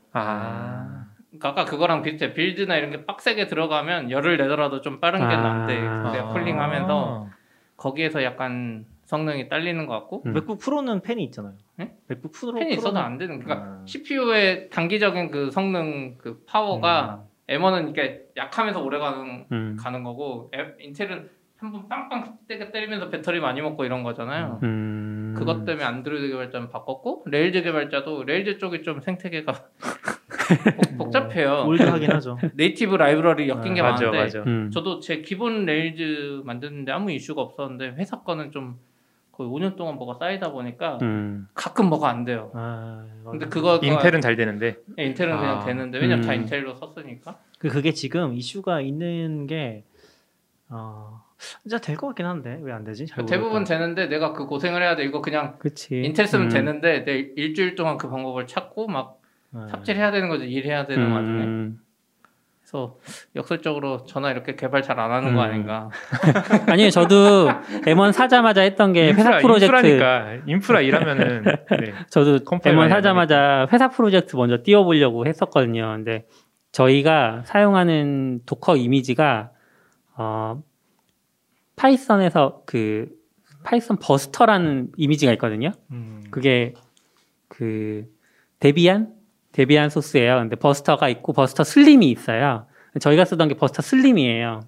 아까 그거랑 비슷해. 빌드나 이런 게 빡세게 들어가면 열을 내더라도 좀 빠른 게 난데 그래서 쿨링 하면서 거기에서 약간 성능이 딸리는 것 같고 맥북 프로는 팬이 있잖아요. 네? 맥북 프로 팬이 있어도 안 되는. 그러니까 CPU의 단기적인 그 성능 그 파워가 M1은 이렇게 약하면서 오래가는 가는 거고 인텔은 한번 빵빵 때리면서 배터리 많이 먹고 이런 거잖아요. 그것 때문에 안드로이드 개발자는 바꿨고 레일즈 개발자도 레일즈 쪽이 좀 생태계가 복잡해요. 올드하긴 하죠. 네이티브 라이브러리 엮인 게 많은데 맞아. 저도 제 기본 레일즈 만드는데 아무 이슈가 없었는데 회사 거는 좀 거의 5년 동안 뭐가 쌓이다 보니까 가끔 뭐가 안 돼요. 근데 그거 인텔은 잘 되는데. 네, 인텔은 그냥 되는데 왜냐면 다 인텔로 썼으니까. 그게 지금 이슈가 있는 게 진짜 될 것 같긴 한데 왜 안 되지? 잘 대부분 되는데 내가 그 고생을 해야 돼. 이거 그냥 그치. 인텔 쓰면 되는데 내 일주일 동안 그 방법을 찾고 막 삽질해야 되는 거지. 일해야 되는 와중에. 그래서 역설적으로 저나 이렇게 개발 잘 안 하는 거 아닌가. 아니요. 저도 M1 사자마자 했던 게 회사 프로젝트. 인프라니까. 인프라 일하면은. 네. 저도 M1 사자마자 회사 프로젝트 먼저 띄워보려고 했었거든요. 근데 저희가 사용하는 도커 이미지가 파이썬에서 그 파이썬 버스터라는 이미지가 있거든요. 그게 그 데비안 소스예요. 근데 버스터가 있고 버스터 슬림이 있어요. 저희가 쓰던 게 버스터 슬림이에요.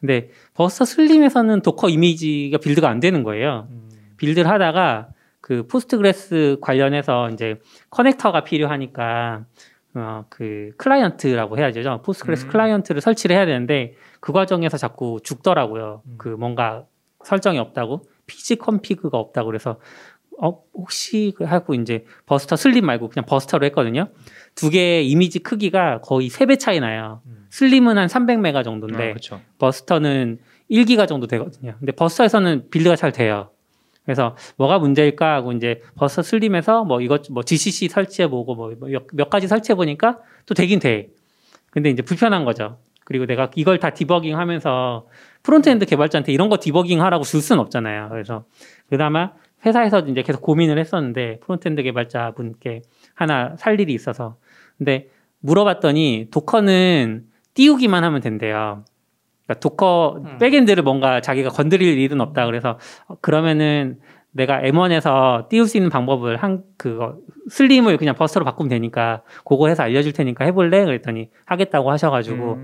근데 버스터 슬림에서는 도커 이미지가 빌드가 안 되는 거예요. 빌드를 하다가 그 포스트그레스 관련해서 이제 커넥터가 필요하니까 그 클라이언트라고 해야 되죠. 포스트그레스 클라이언트를 설치를 해야 되는데 그 과정에서 자꾸 죽더라고요. 그 뭔가 설정이 없다고 피지 컴피그가 없다고 그래서 혹시 하고 이제 버스터 슬림 말고 그냥 버스터로 했거든요. 두 개의 이미지 크기가 거의 3배 차이 나요. 슬림은 한 300메가 정도인데 그렇죠. 버스터는 1기가 정도 되거든요. 근데 버스터에서는 빌드가 잘 돼요. 그래서 뭐가 문제일까 하고 이제 버스터 슬림에서 뭐 이것 뭐 GCC 설치해보고 뭐 몇 가지 설치해보니까 또 되긴 돼. 근데 이제 불편한 거죠. 그리고 내가 이걸 다 디버깅하면서 프론트엔드 개발자한테 이런 거 디버깅하라고 줄 수는 없잖아요. 그래서 그나마 회사에서 이제 계속 고민을 했었는데 프론트엔드 개발자분께 하나 살 일이 있어서 근데 물어봤더니 도커는 띄우기만 하면 된대요. 그러니까 도커 백엔드를 뭔가 자기가 건드릴 일은 없다. 그래서 그러면은 내가 M1에서 띄울 수 있는 방법을 슬림을 그냥 버스터로 바꾸면 되니까 그거 해서 알려줄 테니까 해볼래? 그랬더니 하겠다고 하셔가지고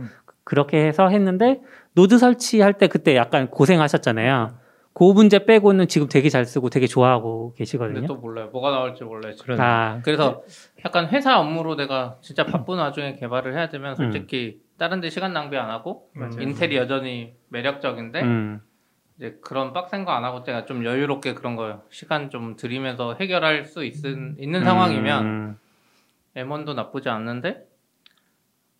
그렇게 해서 했는데 노드 설치할 때 그때 약간 고생하셨잖아요. 그 문제 빼고는 지금 되게 잘 쓰고 되게 좋아하고 계시거든요. 근데 또 몰라요. 뭐가 나올지 몰라요. 그래서 약간 회사 업무로 내가 진짜 바쁜 와중에 개발을 해야 되면 솔직히 다른 데 시간 낭비 안 하고 인텔이 여전히 매력적인데 이제 그런 빡센 거 안 하고 제가 좀 여유롭게 그런 거 시간 좀 들이면서 해결할 수 있는 상황이면 M1도 나쁘지 않는데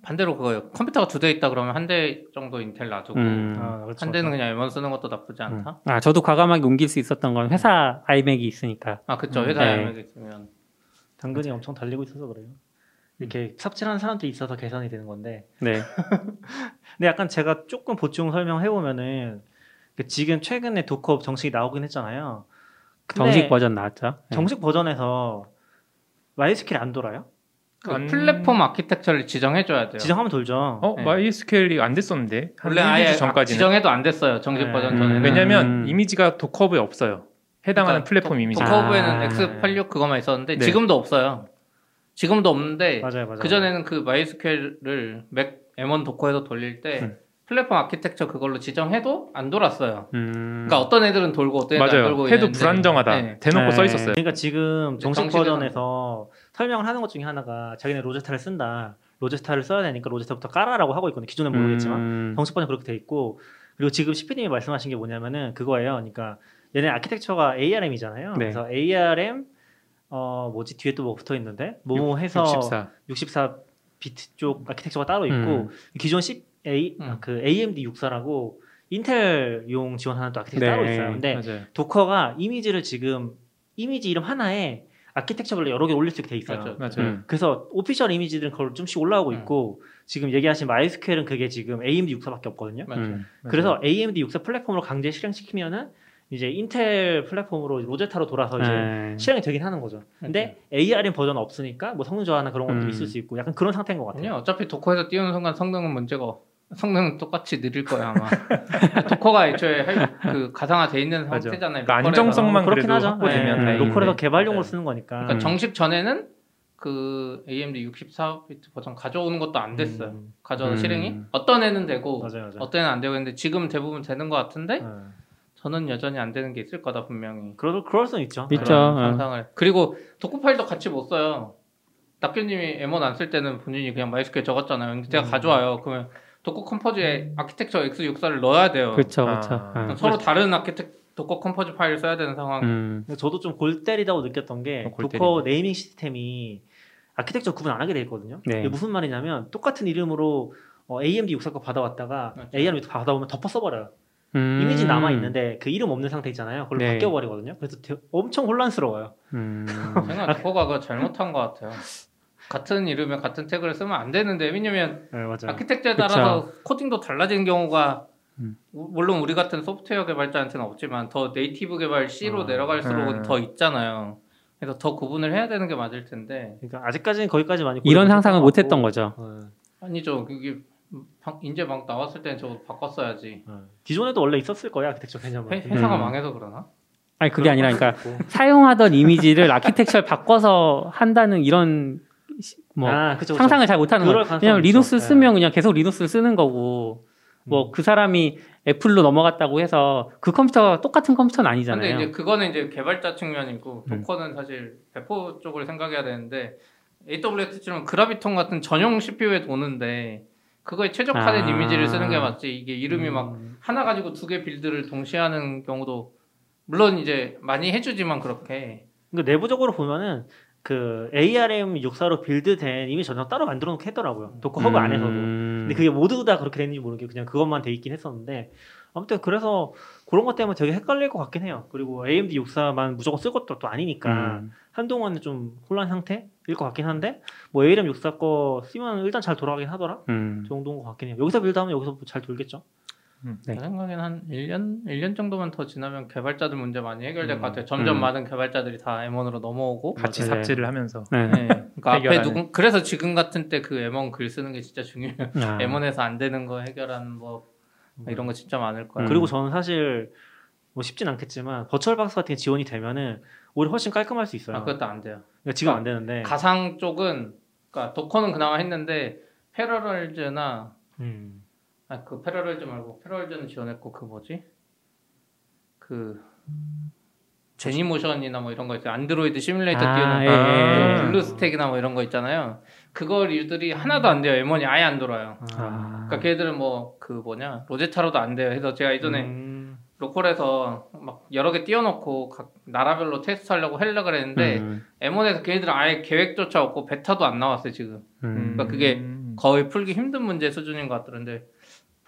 반대로 그거예요. 컴퓨터가 2대 있다 그러면 1대 정도 인텔 놔두고 1대는 그냥 M1 쓰는 것도 나쁘지 않다. 저도 과감하게 옮길 수 있었던 건 회사 아이맥이 있으니까. 그렇죠. 회사 아이맥이 있으면 당근이 엄청 달리고 있어서 그래요. 이렇게 삽질하는 사람들이 있어서 개선이 되는 건데. 네. 근데 약간 제가 조금 보충 설명해 보면은 지금 최근에 도커 정식이 나오긴 했잖아요. 정식 버전 나왔죠. 정식 버전에서 MySQL 안 돌아요? 플랫폼 아키텍처를 지정해줘야 돼요. 지정하면 돌죠. MySQL이 안 됐었는데 원래 아예 전까지는. 지정해도 안 됐어요. 정식 버전 전에는. 왜냐면 이미지가 도커브에 없어요. 해당하는 그러니까 플랫폼 이미지. 도커브에는 X86 그것만 있었는데 지금도 없어요. 지금도 없는데 맞아요. 그전에는 그 MySQL을 맥 M1 도커에서 돌릴 때 플랫폼 아키텍처 그걸로 지정해도 안 돌았어요. 그러니까 어떤 애들은 돌고 어떤 애들은 안 돌고 해도 불안정하다. 대놓고 써 있었어요. 그러니까 지금 정식 버전에서 설명을 하는 것 중에 하나가 자기네 로제스타를 쓴다. 로제스타를 써야 되니까 로제스타부터 깔아라고 하고 있거든요. 기존엔 모르겠지만 정식 버전 그렇게 돼 있고 그리고 지금 CP님이 말씀하신 게 뭐냐면은 그거예요. 그러니까 얘네 아키텍처가 ARM이잖아요. 그래서 ARM 뒤에 또 뭐 붙어 있는데 뭐 해서 64 비트 쪽 아키텍처가 따로 있고 기존 그 AMD64라고 인텔용 지원하는 또 아키텍처 따로 있어요. 근데 도커가 이미지를 지금 이미지 이름 하나에 아키텍처별로 여러 개 올릴 수 있게 돼 있어요. 맞아요. 그래서 오피셜 이미지들은 그걸 좀씩 올라오고 있고 지금 얘기하신 MySQL은 그게 지금 AMD64밖에 없거든요. 그래서 AMD64 플랫폼으로 강제 실행시키면은 이제 인텔 플랫폼으로 로제타로 돌아서 이제 실행이 되긴 하는 거죠. 근데 ARM 버전 없으니까 뭐 성능 저하나 그런 것도 있을 수 있고 약간 그런 상태인 것 같아요. 어차피 도커에서 띄우는 순간 성능은 똑같이 느릴 거야 아마. 도커가 애초에 그 가상화돼 있는 상태잖아요. 그러니까 안정성만 그래도 확보되면 로컬에서 개발용으로 쓰는 거니까. 그러니까 정식 전에는 그 AMD 64비트 버전 가져오는 것도 안 됐어요. 가져온 실행이 어떤 애는 되고 어떤 애는 안 되고 했는데 지금 대부분 되는 것 같은데. 저는 여전히 안 되는 게 있을 거다 분명히. 그럴 수는 있죠. 그런 상상을. 그리고 도쿠 파일도 같이 못 써요. 낙규님이 M1 안 쓸 때는 본인이 그냥 MySQL 적었잖아요. 근데 제가 가져와요. 그러면 도커 컴포즈에 아키텍처 X64를 넣어야 돼요. 그렇죠, 그렇죠. 아. 서로 다른 도커 컴포즈 파일을 써야 되는 상황. 저도 좀 골 때리다고 느꼈던 게 도커 네이밍 시스템이 아키텍처 구분 안 하게 돼 있거든요. 네. 이게 무슨 말이냐면 똑같은 이름으로 AMD64 거 받아왔다가 그렇죠. AMD 받아오면 덮어 써버려요. 이미지 남아 있는데 그 이름 없는 상태 있잖아요. 그걸 네. 바뀌어버리거든요. 그래서 엄청 혼란스러워요. 제가 도커가 그거 잘못한 것 같아요. 같은 이름에 같은 태그를 쓰면 안 되는데 왜냐면 네, 아키텍처에 따라서 그쵸. 코딩도 달라진 경우가 물론 우리 같은 소프트웨어 개발자한테는 없지만 더 네이티브 개발 C로 내려갈수록 더 있잖아요. 그래서 더 구분을 해야 되는 게 맞을 텐데. 그러니까 아직까지는 거기까지 많이 이런 상상을 못 했던 거죠. 아니죠. 그게 인제방 나왔을 때는 저거 바꿨어야지. 기존에도 원래 있었을 거야 아키텍처 개념은. 회사가 망해서 그러나? 아니 그게 아니라 그러니까 사용하던 이미지를 아키텍처를 바꿔서 한다는 이런. 그쵸, 상상을 잘 못하는 거예요. 그냥 리눅스 쓰면 그냥 계속 리눅스를 쓰는 거고 그 사람이 애플로 넘어갔다고 해서 그 컴퓨터가 똑같은 컴퓨터는 아니잖아요. 근데 이제 그거는 이제 개발자 측면이고 도커는 사실 배포 쪽을 생각해야 되는 AWS처럼 그라비톤 같은 전용 CPU에 도는데 그거에 최적화된 이미지를 쓰는 게 맞지 이게 이름이 막 하나 가지고 두 개 빌드를 동시에 하는 경우도 물론 이제 많이 해주지만 그렇게 그러니까 내부적으로 보면은 그 ARM64로 빌드된 이미 전혀 따로 만들어 놓고 했더라고요. 도커 허브 안에서도. 근데 그게 모두 다 그렇게 됐는지 모르게 그냥 그것만 돼 있긴 했었는데 아무튼 그래서 그런 것 때문에 되게 헷갈릴 것 같긴 해요. 그리고 AMD64만 무조건 쓸 것도 또 아니니까 한동안은 좀 혼란 상태일 것 같긴 한데 뭐 ARM64 거 쓰면 일단 잘 돌아가긴 하더라 정도인 것 같긴 해요. 여기서 빌드하면 여기서 잘 돌겠죠. 제 생각에는 한 1년 정도만 더 지나면 개발자들 문제 많이 해결될 것 같아요. 점점 많은 개발자들이 다 M1으로 넘어오고 같이 삽질을 하면서 네. 그러니까 앞에 그래서 지금 같은 때 그 M1 글 쓰는 게 진짜 중요해요. M1에서 안 되는 거 해결하는 법 이런 거 진짜 많을 거예요. 그리고 저는 사실 뭐 쉽진 않겠지만 버추얼박스 같은 게 지원이 되면은 오히려 훨씬 깔끔할 수 있어요. 그것도 안 돼요. 그러니까 지금 안 되는데 가상 쪽은 그러니까 도커는 그나마 했는데 패러럴즈나 그 패러럴즈 말고 패러럴즈는 지원했고 그 뭐지? 그 제니모션이나 뭐 이런 거 있어요. 안드로이드 시뮬레이터 띄우는 블루스택이나 뭐 이런 거 있잖아요. 그걸 유들이 하나도 안 돼요. M1이 아예 안 돌아요. 그러니까 걔들은 뭐 그 뭐냐 로제타로도 안 돼요. 그래서 제가 이전에 로컬에서 막 여러 개 띄워놓고 각 나라별로 테스트하려고 하려고 그랬는데 M1에서 걔들은 아예 계획조차 없고 베타도 안 나왔어요 지금. 그러니까 그게 거의 풀기 힘든 문제 수준인 것 같더라는데.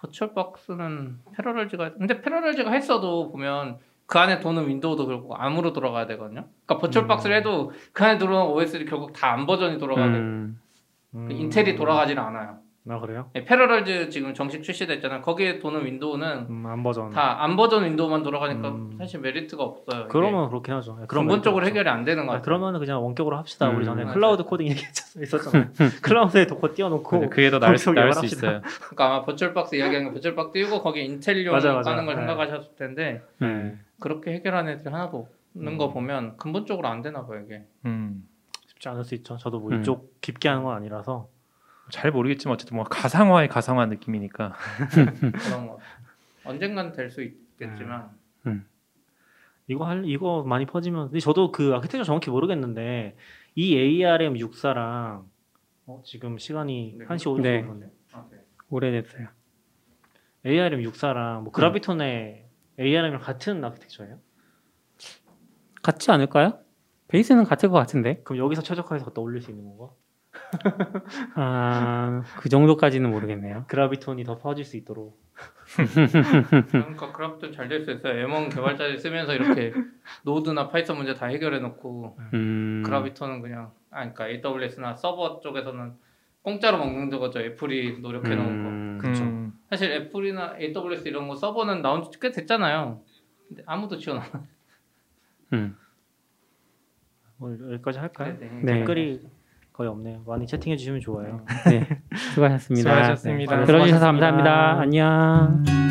버추얼박스는 패러럴즈가 근데 패러럴즈가 했어도 보면 그 안에 도는 윈도우도 결국 암으로 돌아가야 되거든요. 그러니까 버추얼박스를 해도 그 안에 들어오는 OS들이 결국 다 암 버전이 돌아가게 그 인텔이 돌아가지는 않아요. 아 그래요? 네, 패러럴즈 지금 정식 출시됐잖아요. 거기에 도는 윈도우는 암 버전 다 암 버전 윈도우만 돌아가니까 사실 메리트가 없어요. 그러면 그렇긴 하죠. 근본적으로 해결이 안 되는 거 같아요. 그러면 그냥 원격으로 합시다. 우리 전에 클라우드 코딩 얘기했었잖아요. 클라우드에 도커 띄워놓고 그게 더 나을 수 있어요. 그러니까 아마 버추얼박스 이야기하는 거 버추얼박스 띄우고 거기에 인텔용 까는 걸 생각하셨을 텐데 그렇게 해결한 애들 하나도 없는 거 보면 근본적으로 안 되나 봐요 이게. 쉽지 않을 수 있죠. 저도 뭐 이쪽 깊게 하는 건 아니라서 잘 모르겠지만 어쨌든 뭔가 가상화의 가상화 느낌이니까 그런 거 언젠간 될 수 있겠지만 이거 많이 퍼지면 근데 저도 그 아키텍처 정확히 모르겠는데 이 ARM64랑 지금 시간이 1시 5분 정도인데 오래됐어요. ARM64랑 뭐 그라비톤의 ARM이랑 같은 아키텍처예요? 같지 않을까요? 베이스는 같을 것 같은데 그럼 여기서 최적화해서 갖다 올릴 수 있는 건가? 그 정도까지는 모르겠네요. 그라비톤이 더 퍼질 수 있도록. 그러니까 그라비톤 잘 될 수 있어요. M1 개발자들 쓰면서 이렇게 노드나 파이썬 문제 다 해결해놓고 그라비톤은 그냥 그러니까 AWS나 서버 쪽에서는 공짜로 먹는 거죠. 애플이 노력해놓은 거. 그렇죠. 사실 애플이나 AWS 이런 거 서버는 나온 지 꽤 됐잖아요. 근데 아무도 지원 안 해요. 오늘 여기까지 할까요? 네. 댓글이 거의 없네요. 많이 채팅해 주시면 좋아요. 네, 수고하셨습니다. 들어주셔서 감사합니다. 안녕.